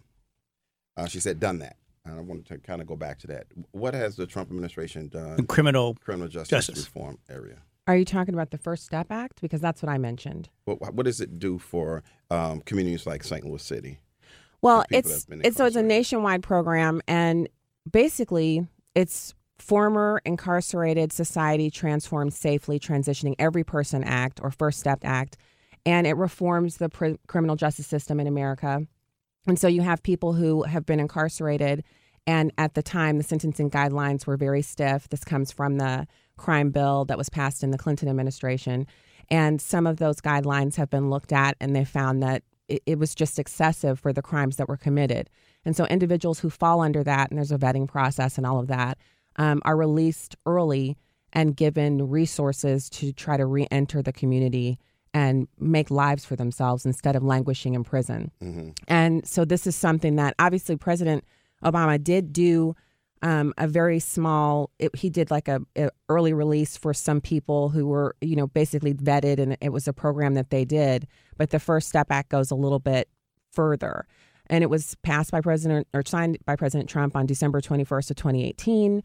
She said, done that. And I wanted to kind of go back to that. What has the Trump administration done? Criminal justice reform area. Are you talking about the First Step Act? Because that's what I mentioned. What does it do for communities like St. Louis City? Well, it's a nationwide program, and basically it's Former Incarcerated Society Transformed Safely Transitioning Every Person Act, or First Step Act. And it reforms the criminal justice system in America. And so you have people who have been incarcerated, and at the time, the sentencing guidelines were very stiff. This comes from the crime bill that was passed in the Clinton administration. And some of those guidelines have been looked at, and they found that it was just excessive for the crimes that were committed. And so individuals who fall under that, and there's a vetting process and all of that, are released early and given resources to try to reenter the community and make lives for themselves instead of languishing in prison. Mm-hmm. And so this is something that obviously President Obama did do a very small, he did like a early release for some people who were, you know, basically vetted, and it was a program that they did. But the First Step Act goes a little bit further. And it was passed by signed by President Trump on December 21st of 2018.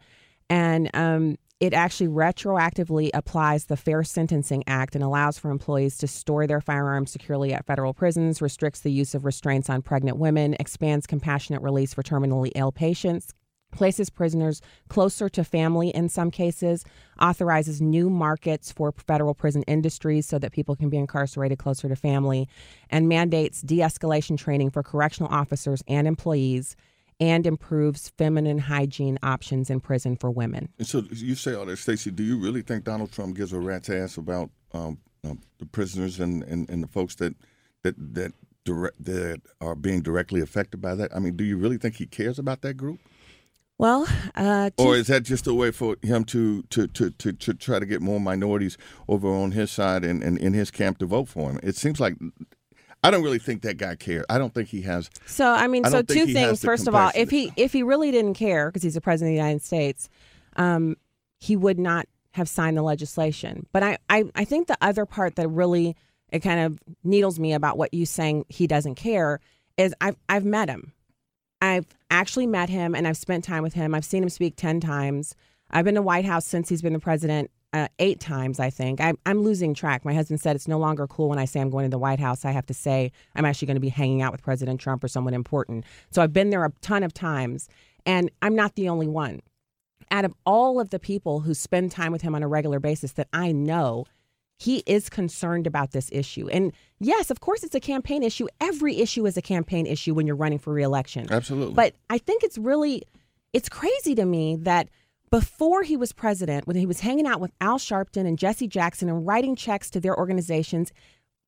And it actually retroactively applies the Fair Sentencing Act and allows for employees to store their firearms securely at federal prisons, restricts the use of restraints on pregnant women, expands compassionate release for terminally ill patients, places prisoners closer to family in some cases, authorizes new markets for federal prison industries so that people can be incarcerated closer to family, and mandates de-escalation training for correctional officers and employees, and improves feminine hygiene options in prison for women. And so you say all that, Stacey. Do you really think Donald Trump gives a rat's ass about the prisoners and the folks that are being directly affected by that? I mean, do you really think he cares about that group? Well, or is that just a way for him to try to get more minorities over on his side and in his camp to vote for him? It seems like. I don't really think that guy cares. I don't think he has. So, I mean, so two things. First of all, if he really didn't care, because he's the president of the United States, he would not have signed the legislation. But I think the other part that really it kind of needles me about what you saying he doesn't care, is I've met him. I've actually met him and I've spent time with him. I've seen him speak 10 times. I've been to the White House since he's been the president 8 times, I think. I'm losing track. My husband said it's no longer cool when I say I'm going to the White House. I have to say I'm actually going to be hanging out with President Trump or someone important. So I've been there a ton of times, and I'm not the only one. Out of all of the people who spend time with him on a regular basis that I know, he is concerned about this issue. And yes, of course, it's a campaign issue. Every issue is a campaign issue when you're running for reelection. Absolutely. But I think it's crazy to me that before he was president, when he was hanging out with Al Sharpton and Jesse Jackson and writing checks to their organizations,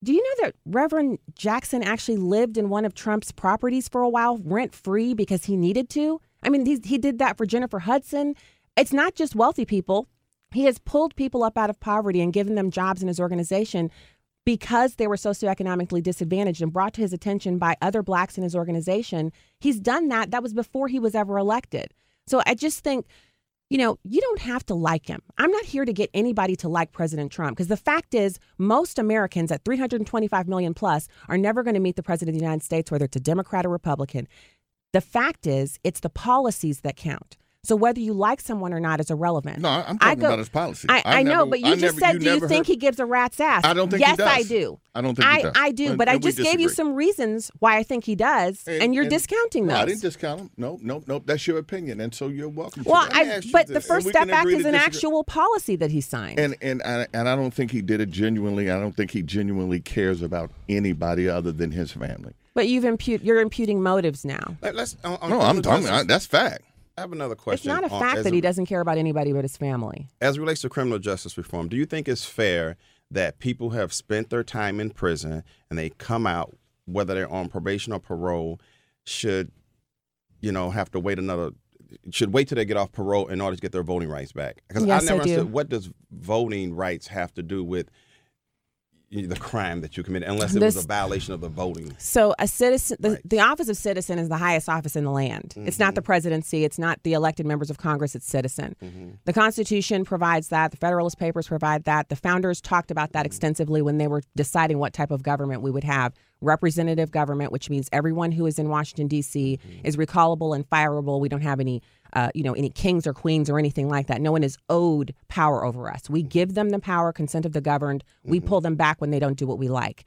do you know that Reverend Jackson actually lived in one of Trump's properties for a while, rent-free, because he needed to? I mean, he did that for Jennifer Hudson. It's not just wealthy people. He has pulled people up out of poverty and given them jobs in his organization because they were socioeconomically disadvantaged and brought to his attention by other blacks in his organization. He's done that. That was before he was ever elected. So I just think, you know, you don't have to like him. I'm not here to get anybody to like President Trump, because the fact is most Americans at 325 million plus are never going to meet the president of the United States, whether it's a Democrat or Republican. The fact is, it's the policies that count. So whether you like someone or not is irrelevant. No, I'm talking about his policy. I know, but you just said, do you think he gives a rat's ass? I don't think he does. Yes, I do. I don't think he does. I do, but I just gave you some reasons why I think he does, and you're discounting those. No, I didn't discount them. No. That's your opinion, and so you're welcome to that. Well, but the First Step Act is an actual policy that he signed. And I don't think he did it genuinely. I don't think he genuinely cares about anybody other than his family. But you're imputing motives now. I'm talking. That's fact. I have another question. It's not a fact that he doesn't care about anybody but his family. As it relates to criminal justice reform, do you think it's fair that people have spent their time in prison and they come out, whether they're on probation or parole, should wait till they get off parole in order to get their voting rights back? Because yes, I never understood, what does voting rights have to do with the crime that you committed, unless it was a violation of the voting. So a citizen, the office of citizen is the highest office in the land. Mm-hmm. It's not the presidency. It's not the elected members of Congress. It's citizen. Mm-hmm. The Constitution provides that. The Federalist Papers provide that. The founders talked about that extensively when they were deciding what type of government we would have. Representative government, which means everyone who is in Washington, D.C. Mm-hmm. is recallable and fireable. We don't have any kings or queens or anything like that. No one is owed power over us. We give them the power, consent of the governed. We pull them back when they don't do what we like.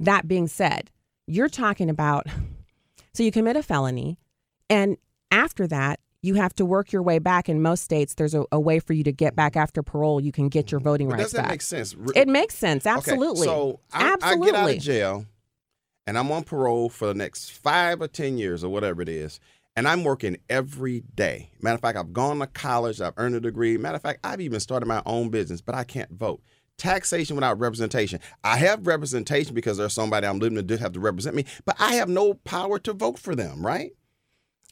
That being said, you're talking about, so you commit a felony, and after that, you have to work your way back. In most states, there's a way for you to get back after parole. You can get your voting rights back. Does that make sense? It makes sense, absolutely. Okay, so I get out of jail, and I'm on parole for the next 5 or 10 years or whatever it is. And I'm working every day. Matter of fact, I've gone to college. I've earned a degree. Matter of fact, I've even started my own business, but I can't vote. Taxation without representation. I have representation because there's somebody I'm living to have to represent me, but I have no power to vote for them, right?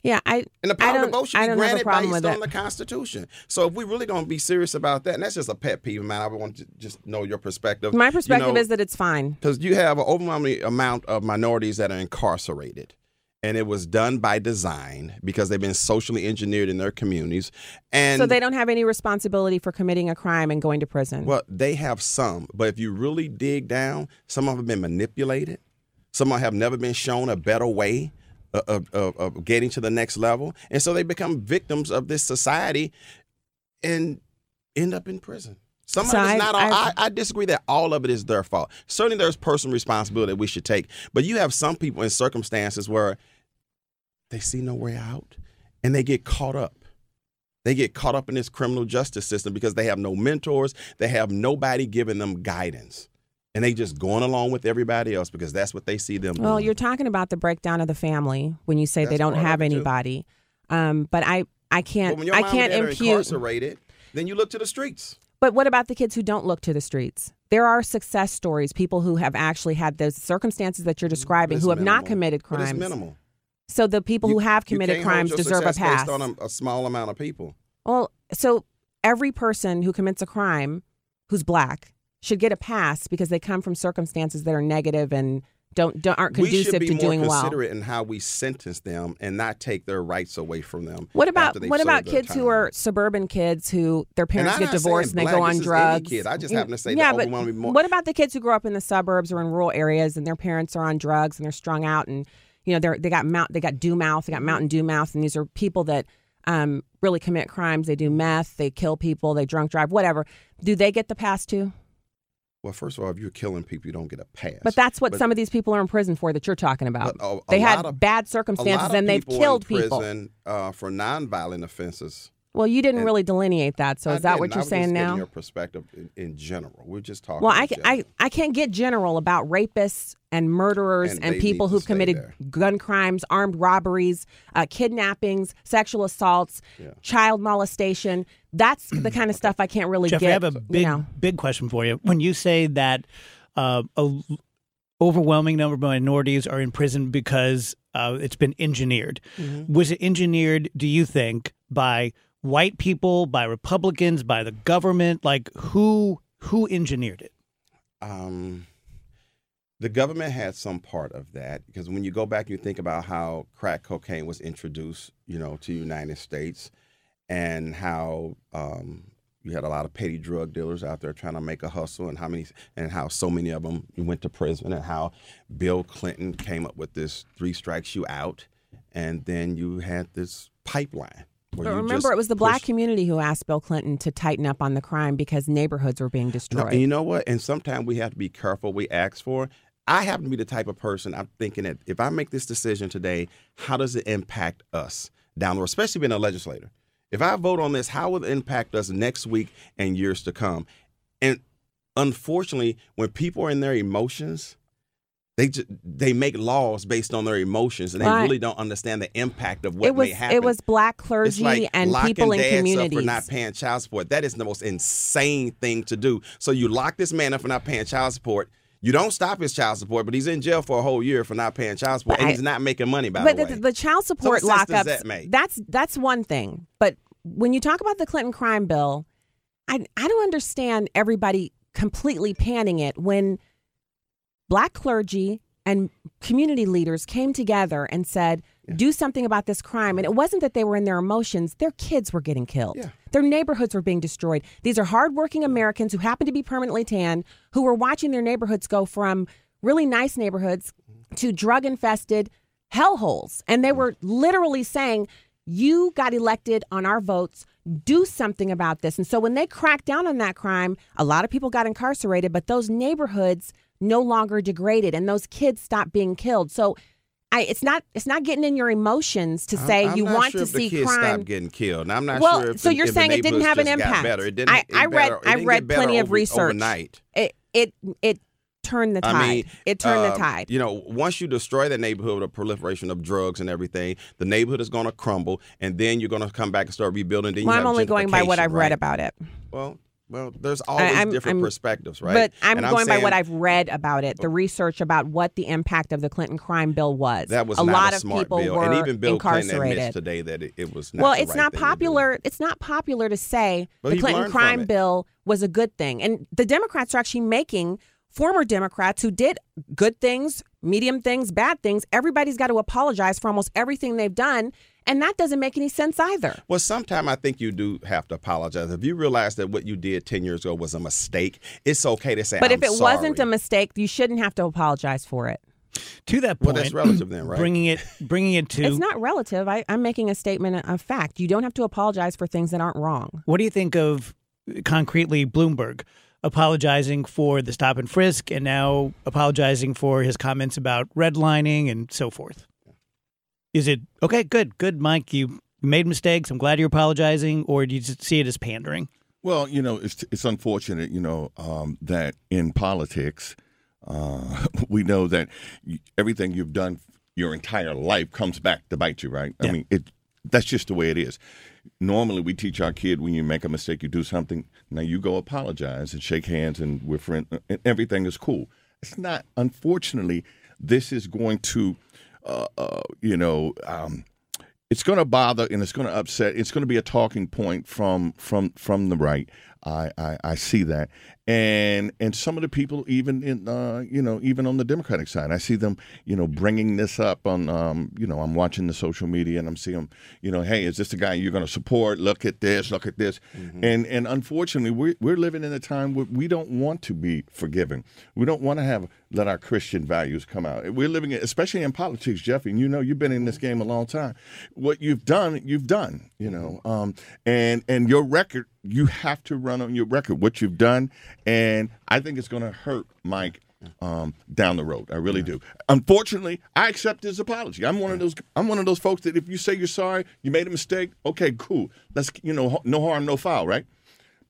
Yeah, and the power to vote should be granted based on the Constitution. So if we're really going to be serious about that, and that's just a pet peeve of mine, I want to just know your perspective. My perspective is that it's fine. Because you have an overwhelming amount of minorities that are incarcerated. And it was done by design because they've been socially engineered in their communities. And so they don't have any responsibility for committing a crime and going to prison. Well, they have some. But if you really dig down, some of them have been manipulated. Some have never been shown a better way of getting to the next level. And so they become victims of this society and end up in prison. I disagree that all of it is their fault. Certainly there's personal responsibility that we should take. But you have some people in circumstances where they see no way out, and they get caught up. They get caught up in this criminal justice system because they have no mentors. They have nobody giving them guidance. And they just going along with everybody else because that's what they see them doing. Well, you're talking about the breakdown of the family when you say that's they don't have anybody. But I can't impute. Are incarcerated, then you look to the streets. But what about the kids who don't look to the streets? There are success stories, people who have actually had those circumstances that you're describing, who have not committed crimes. But it's minimal. So the people who have committed crimes deserve a pass. Based on a small amount of people. Well, so every person who commits a crime who's black should get a pass because they come from circumstances that are negative and aren't conducive to doing well. We should be more considerate in how we sentence them and not take their rights away from them. What about kids who are suburban kids who their parents get divorced and they go on drugs? I just happen to say the overwhelming more. What about the kids who grow up in the suburbs or in rural areas and their parents are on drugs and they're strung out and you know they got Mountain Dew mouth, and these are people that really commit crimes. They do meth, they kill people, they drunk drive, whatever. Do they get the pass too? Well, first of all, if you're killing people, you don't get a pass. But that's what some of these people are in prison for that you're talking about. They had bad circumstances and they've killed people. A lot of people in prison for nonviolent offenses. Well, you didn't really delineate that, so is that what you're saying now? I was just getting your perspective in general. We're just talking. Well, I can't get general about rapists and murderers and people who've committed gun crimes, armed robberies, kidnappings, sexual assaults, child molestation. That's the kind of stuff I can't really get. Jeff, I have a big question for you. When you say that an overwhelming number of minorities are in prison because it's been engineered, mm-hmm. was it engineered, do you think, by white people, by Republicans, by the government? Like, who engineered it? The government had some part of that, because when you go back and you think about how crack cocaine was introduced, to the United States, and how you had a lot of petty drug dealers out there trying to make a hustle, and how so many of them went to prison, and how Bill Clinton came up with this 3 strikes you out, and then you had this pipeline. Remember, it was the black community who asked Bill Clinton to tighten up on the crime because neighborhoods were being destroyed. And you know what? And sometimes we have to be careful we ask for. I happen to be the type of person, I'm thinking that if I make this decision today, how does it impact us down the road, especially being a legislator? If I vote on this, how will it impact us next week and years to come? And unfortunately, when people are in their emotions, they make laws based on their emotions, and they really don't understand the impact of may happen. It was black clergy and people in communities. Up for not paying child support. That is the most insane thing to do. So you lock this man up for not paying child support. You don't stop his child support, but he's in jail for a whole year for not paying child support, and he's not making money, by the way. But the child support lockups, that's one thing. But when you talk about the Clinton crime bill, I don't understand everybody completely panning it when black clergy and community leaders came together and said, do something about this crime. And it wasn't that they were in their emotions. Their kids were getting killed. Yeah. Their neighborhoods were being destroyed. These are hardworking Americans who happen to be permanently tan, who were watching their neighborhoods go from really nice neighborhoods to drug-infested hellholes. And they were literally saying, you got elected on our votes. Do something about this. And so when they cracked down on that crime, a lot of people got incarcerated, but those neighborhoods no longer degraded, and those kids stopped being killed. So it's not getting in your emotions to say I'm you not want sure to if see the kids crime. Stop getting killed. And I'm not well, sure. If so the, you're if saying the it didn't have an impact. It didn't. I read plenty of research. Overnight. It turned the tide. It turned the tide. Once you destroy the neighborhood with a proliferation of drugs and everything, the neighborhood is going to crumble, and then you're going to come back and start rebuilding. Then I'm only going by what I've read about it. Well, there's always different perspectives, right? But I'm going by what I've read about it, the research about what the impact of the Clinton crime bill was. That was not a smart bill. A lot of people were incarcerated. And even Bill Clinton admits today that it was not the right thing to do. Well, it's not popular to say the Clinton crime bill was a good thing. And the Democrats are actually making former Democrats who did good things, medium things, bad things, everybody's got to apologize for almost everything they've done. And that doesn't make any sense either. Well, sometimes I think you do have to apologize. If you realize that what you did 10 years ago was a mistake, it's okay to say, but if it wasn't a mistake, you shouldn't have to apologize for it. To that point, well, that's relative then, right? Bringing it to... It's not relative. I'm making a statement of fact. You don't have to apologize for things that aren't wrong. What do you think of, concretely, Bloomberg apologizing for the stop and frisk and now apologizing for his comments about redlining and so forth? Is it, okay, good, Mike, you made mistakes, I'm glad you're apologizing, or do you just see it as pandering? Well, it's unfortunate, that in politics, we know that everything you've done your entire life comes back to bite you, right? Yeah. That's just the way it is. Normally, we teach our kid, when you make a mistake, you do something, now you go apologize and shake hands and we're friends, and everything is cool. It's not, unfortunately, this is going to... It's going to bother and it's going to upset. It's going to be a talking point from the right. I see that, and some of the people even in even on the Democratic side, I see them bringing this up on I'm watching the social media and I'm seeing them, hey, is this the guy you're going to support? Look at this, mm-hmm. and unfortunately we're living in a time where we don't want to be forgiving. We don't want to let our Christian values come out. We're living, especially in politics, Jeffy. And you've been in this game a long time. What you've done. And your record. You have to run on your record what you've done, and I think it's going to hurt Mike down the road. I really do. Unfortunately, I accept his apology. I'm one of those. I'm one of those folks that if you say you're sorry, you made a mistake. Okay, cool. Let's no harm, no foul, right?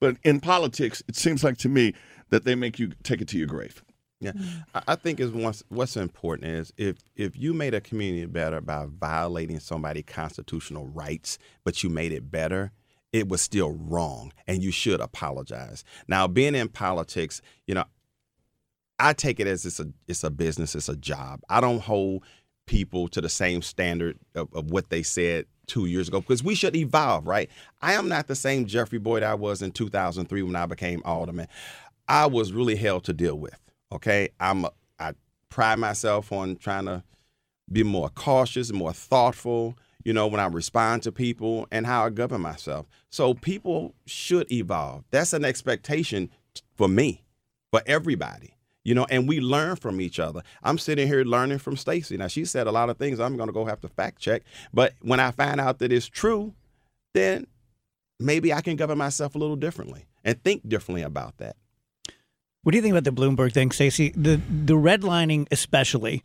But in politics, it seems like to me that they make you take it to your grave. Yeah, I think what's important is if you made a community better by violating somebody's constitutional rights, but you made it better. It was still wrong, and you should apologize. Now, being in politics, I take it as it's a business, it's a job. I don't hold people to the same standard of what they said 2 years ago because we should evolve, right? I am not the same Jeffrey Boyd I was in 2003 when I became alderman. I was really hell to deal with, okay? I pride myself on trying to be more cautious, more thoughtful, when I respond to people and how I govern myself. So people should evolve. That's an expectation for me, for everybody, and we learn from each other. I'm sitting here learning from Stacy. Now, she said a lot of things I'm going to go have to fact check. But when I find out that it's true, then maybe I can govern myself a little differently and think differently about that. What do you think about the Bloomberg thing, Stacy? The redlining especially,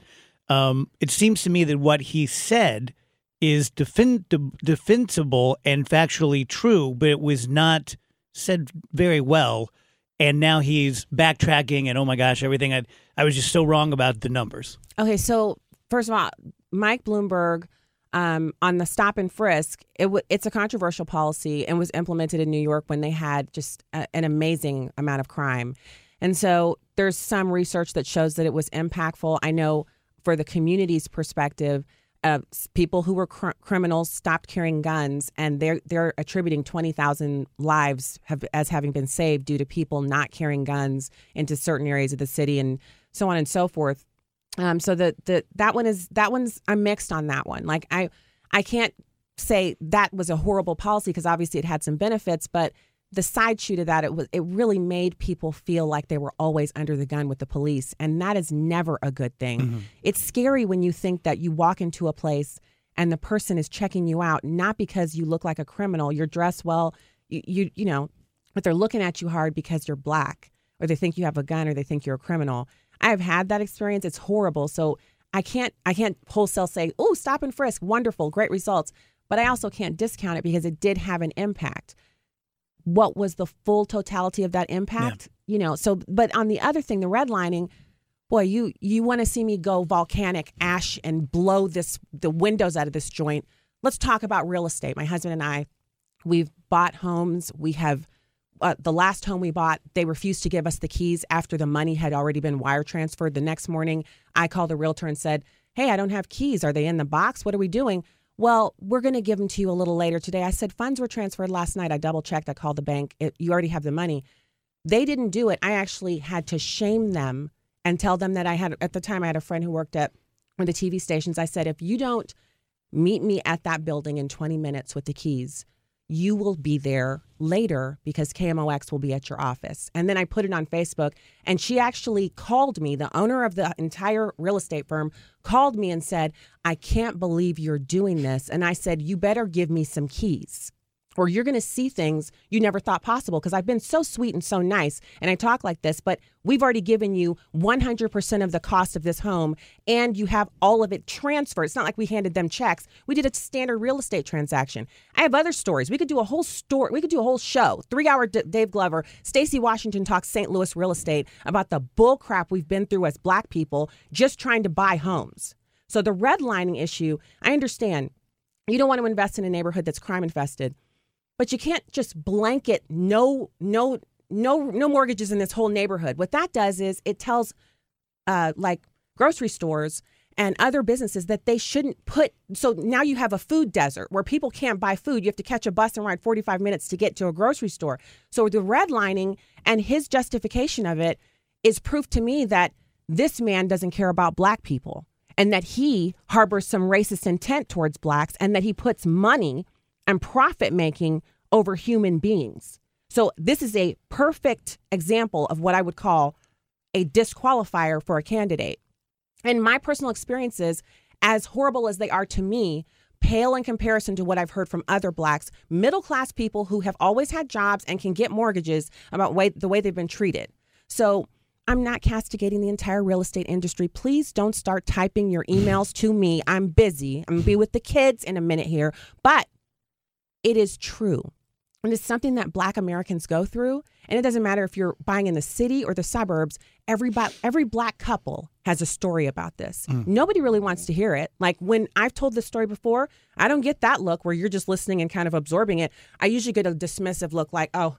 it seems to me that what he said is defensible and factually true, but it was not said very well. And now he's backtracking and, oh, my gosh, everything. I was just so wrong about the numbers. Okay, so first of all, Mike Bloomberg on the stop and frisk, it's a controversial policy and was implemented in New York when they had just an amazing amount of crime. And so there's some research that shows that it was impactful. I know for the community's perspective, people who were criminals stopped carrying guns, and they're attributing 20,000 lives as having been saved due to people not carrying guns into certain areas of the city, and so on and so forth. So that one's I'm mixed on that one. Like I can't say that was a horrible policy because obviously it had some benefits, but the side shoot of that it really made people feel like they were always under the gun with the police, and that is never a good thing. Mm-hmm. It's scary when you think that you walk into a place and the person is checking you out not because you look like a criminal, you're dressed well, you know, but they're looking at you hard because you're black, or they think you have a gun, or they think you're a criminal. I've had that experience. It's horrible. So I can't wholesale say, "Oh, stop and frisk, wonderful, great results," but I also can't discount it because it did have an impact. What was the full totality of that impact? Yeah. But on the other thing, the redlining, boy, you want to see me go volcanic ash and blow the windows out of this joint. Let's talk about real estate. My husband and I, we've bought homes. We have the last home we bought, they refused to give us the keys after the money had already been wire transferred. The next morning, I called the realtor and said, "Hey, I don't have keys. Are they in the box? What are we doing?" "Well, we're going to give them to you a little later today." I said, "Funds were transferred last night. I double-checked. I called the bank. You already have the money." They didn't do it. I actually had to shame them and tell them that at the time I had a friend who worked at one of the TV stations. I said, "If you don't meet me at that building in 20 minutes with the keys, you will be there later because KMOX will be at your office." And then I put it on Facebook, and she actually called me. The owner of the entire real estate firm called me and said, "I can't believe you're doing this." And I said, "You better give me some keys or you're going to see things you never thought possible because I've been so sweet and so nice and I talk like this, but we've already given you 100% of the cost of this home and you have all of it transferred. It's not like we handed them checks. We did a standard real estate transaction." I have other stories. We could do a whole story. We could do a whole show. 3-hour Dave Glover, Stacy Washington talks St. Louis real estate about the bull crap we've been through as black people just trying to buy homes. So the redlining issue, I understand. You don't want to invest in a neighborhood that's crime infested. But you can't just blanket no mortgages in this whole neighborhood. What that does is it tells like grocery stores and other businesses that they shouldn't put. So now you have a food desert where people can't buy food. You have to catch a bus and ride 45 minutes to get to a grocery store. So the redlining and his justification of it is proof to me that this man doesn't care about black people and that he harbors some racist intent towards blacks and that he puts money and profit making over human beings. So this is a perfect example of what I would call a disqualifier for a candidate. And my personal experiences, as horrible as they are to me, pale in comparison to what I've heard from other blacks, middle-class people who have always had jobs and can get mortgages about the way they've been treated. So I'm not castigating the entire real estate industry. Please don't start typing your emails to me. I'm busy. I'm going to be with the kids in a minute here. But it is true. And it's something that black Americans go through. And it doesn't matter if you're buying in the city or the suburbs. Every black couple has a story about this. Nobody really wants to hear it. Like when I've told this story before, I don't get that look where you're just listening and kind of absorbing it. I usually get a dismissive look like, oh,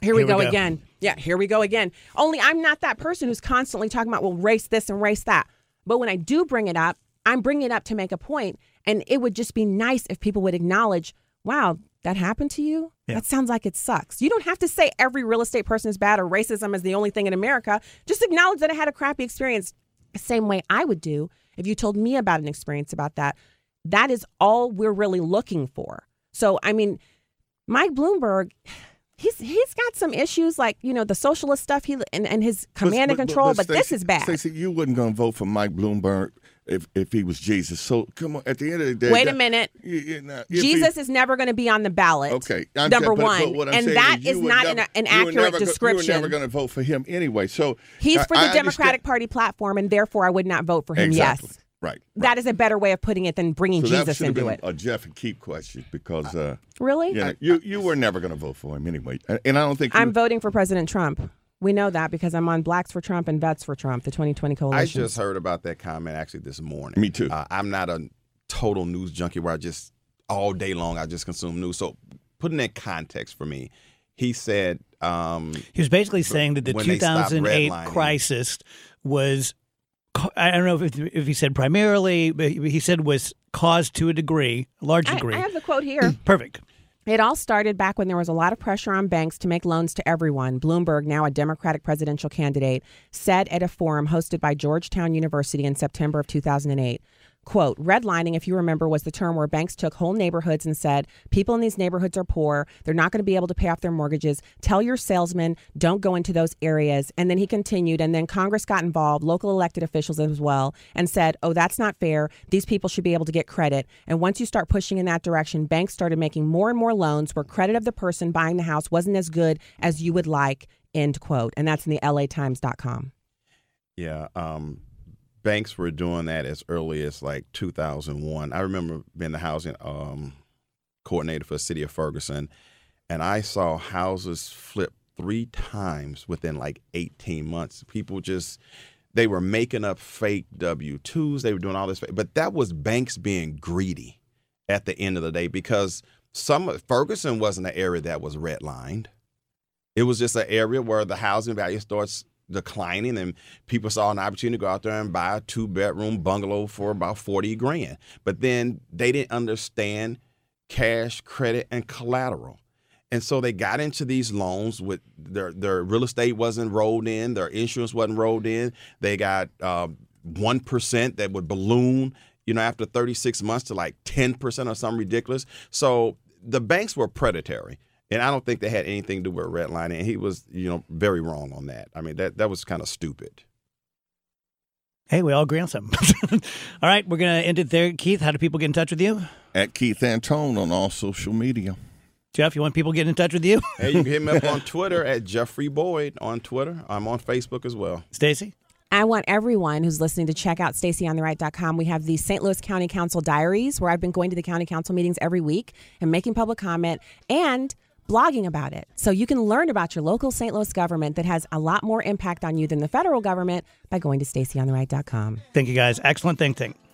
here we go again. Yeah, here we go again. Only I'm not that person who's constantly talking about, well, race this and race that. But when I do bring it up, I'm bringing it up to make a point. And it would just be nice if people would acknowledge, wow, that happened to you? Yeah. That sounds like it sucks. You don't have to say every real estate person is bad or racism is the only thing in America. Just acknowledge that I had a crappy experience the same way I would do if you told me about an experience about that. That is all we're really looking for. So, I mean, Mike Bloomberg, he's got some issues like, you know, the socialist stuff and his command and control, but Stacey, this is bad. Stacey, you wouldn't going to vote for Mike Bloomberg if he was Jesus. So, come on, at the end of the day. Wait a minute. Jesus is never going to be on the ballot. Okay. Number one. But and that is not an accurate description. You were never going to vote for him anyway. So he's for the Democratic Party platform, and therefore I would not vote for him, exactly. Yes. Right. That is a better way of putting it than bringing Jesus into it. A Jeff and Keith question because. Really? Yeah, you were never going to vote for him anyway. And I don't think. I'm voting for President Trump. We know that because I'm on Blacks for Trump and Vets for Trump, the 2020 coalition. I just heard about that comment actually this morning. Me too. I'm not a total news junkie where I just, all day long, I just consume news. So putting that context for me, he said. He was basically saying that the 2008 crisis was, I don't know if he said primarily, but he said was caused to a degree, a large degree. I have the quote here. Perfect. It all started back when there was a lot of pressure on banks to make loans to everyone, Bloomberg, now a Democratic presidential candidate, said at a forum hosted by Georgetown University in September of 2008. Quote, redlining, if you remember, was the term where banks took whole neighborhoods and said, people in these neighborhoods are poor. They're not going to be able to pay off their mortgages. Tell your salesman, don't go into those areas. And then he continued. And then Congress got involved, local elected officials as well, and said, oh, that's not fair. These people should be able to get credit. And once you start pushing in that direction, banks started making more and more loans where credit of the person buying the house wasn't as good as you would like, end quote. And that's in the LAtimes.com. Yeah. Banks were doing that as early as like 2001. I remember being the housing coordinator for the city of Ferguson, and I saw houses flip 3 times within like 18 months. People just, they were making up fake W-2s. They were doing all this. But that was banks being greedy at the end of the day because Ferguson wasn't an area that was redlined. It was just an area where the housing value starts declining, and people saw an opportunity to go out there and buy a 2-bedroom bungalow for about $40,000. But then they didn't understand cash, credit, and collateral. And so they got into these loans with their real estate wasn't rolled in, their insurance wasn't rolled in. They got 1% that would balloon, you know, after 36 months to like 10% or something ridiculous. So the banks were predatory. And I don't think they had anything to do with redlining. And he was, you know, very wrong on that. I mean, that was kind of stupid. Hey, we all agree on something. All right, we're going to end it there. Keith, how do people get in touch with you? At Keith Antone on all social media. Jeff, you want people to get in touch with you? Hey, you can hit me up on Twitter at Jeffrey Boyd on Twitter. I'm on Facebook as well. Stacy? I want everyone who's listening to check out stacyontheright.com. We have the St. Louis County Council Diaries where I've been going to the county council meetings every week and making public comment and blogging about it. So you can learn about your local St. Louis government that has a lot more impact on you than the federal government by going to stacyontheright.com. Thank you, guys. Excellent think tank.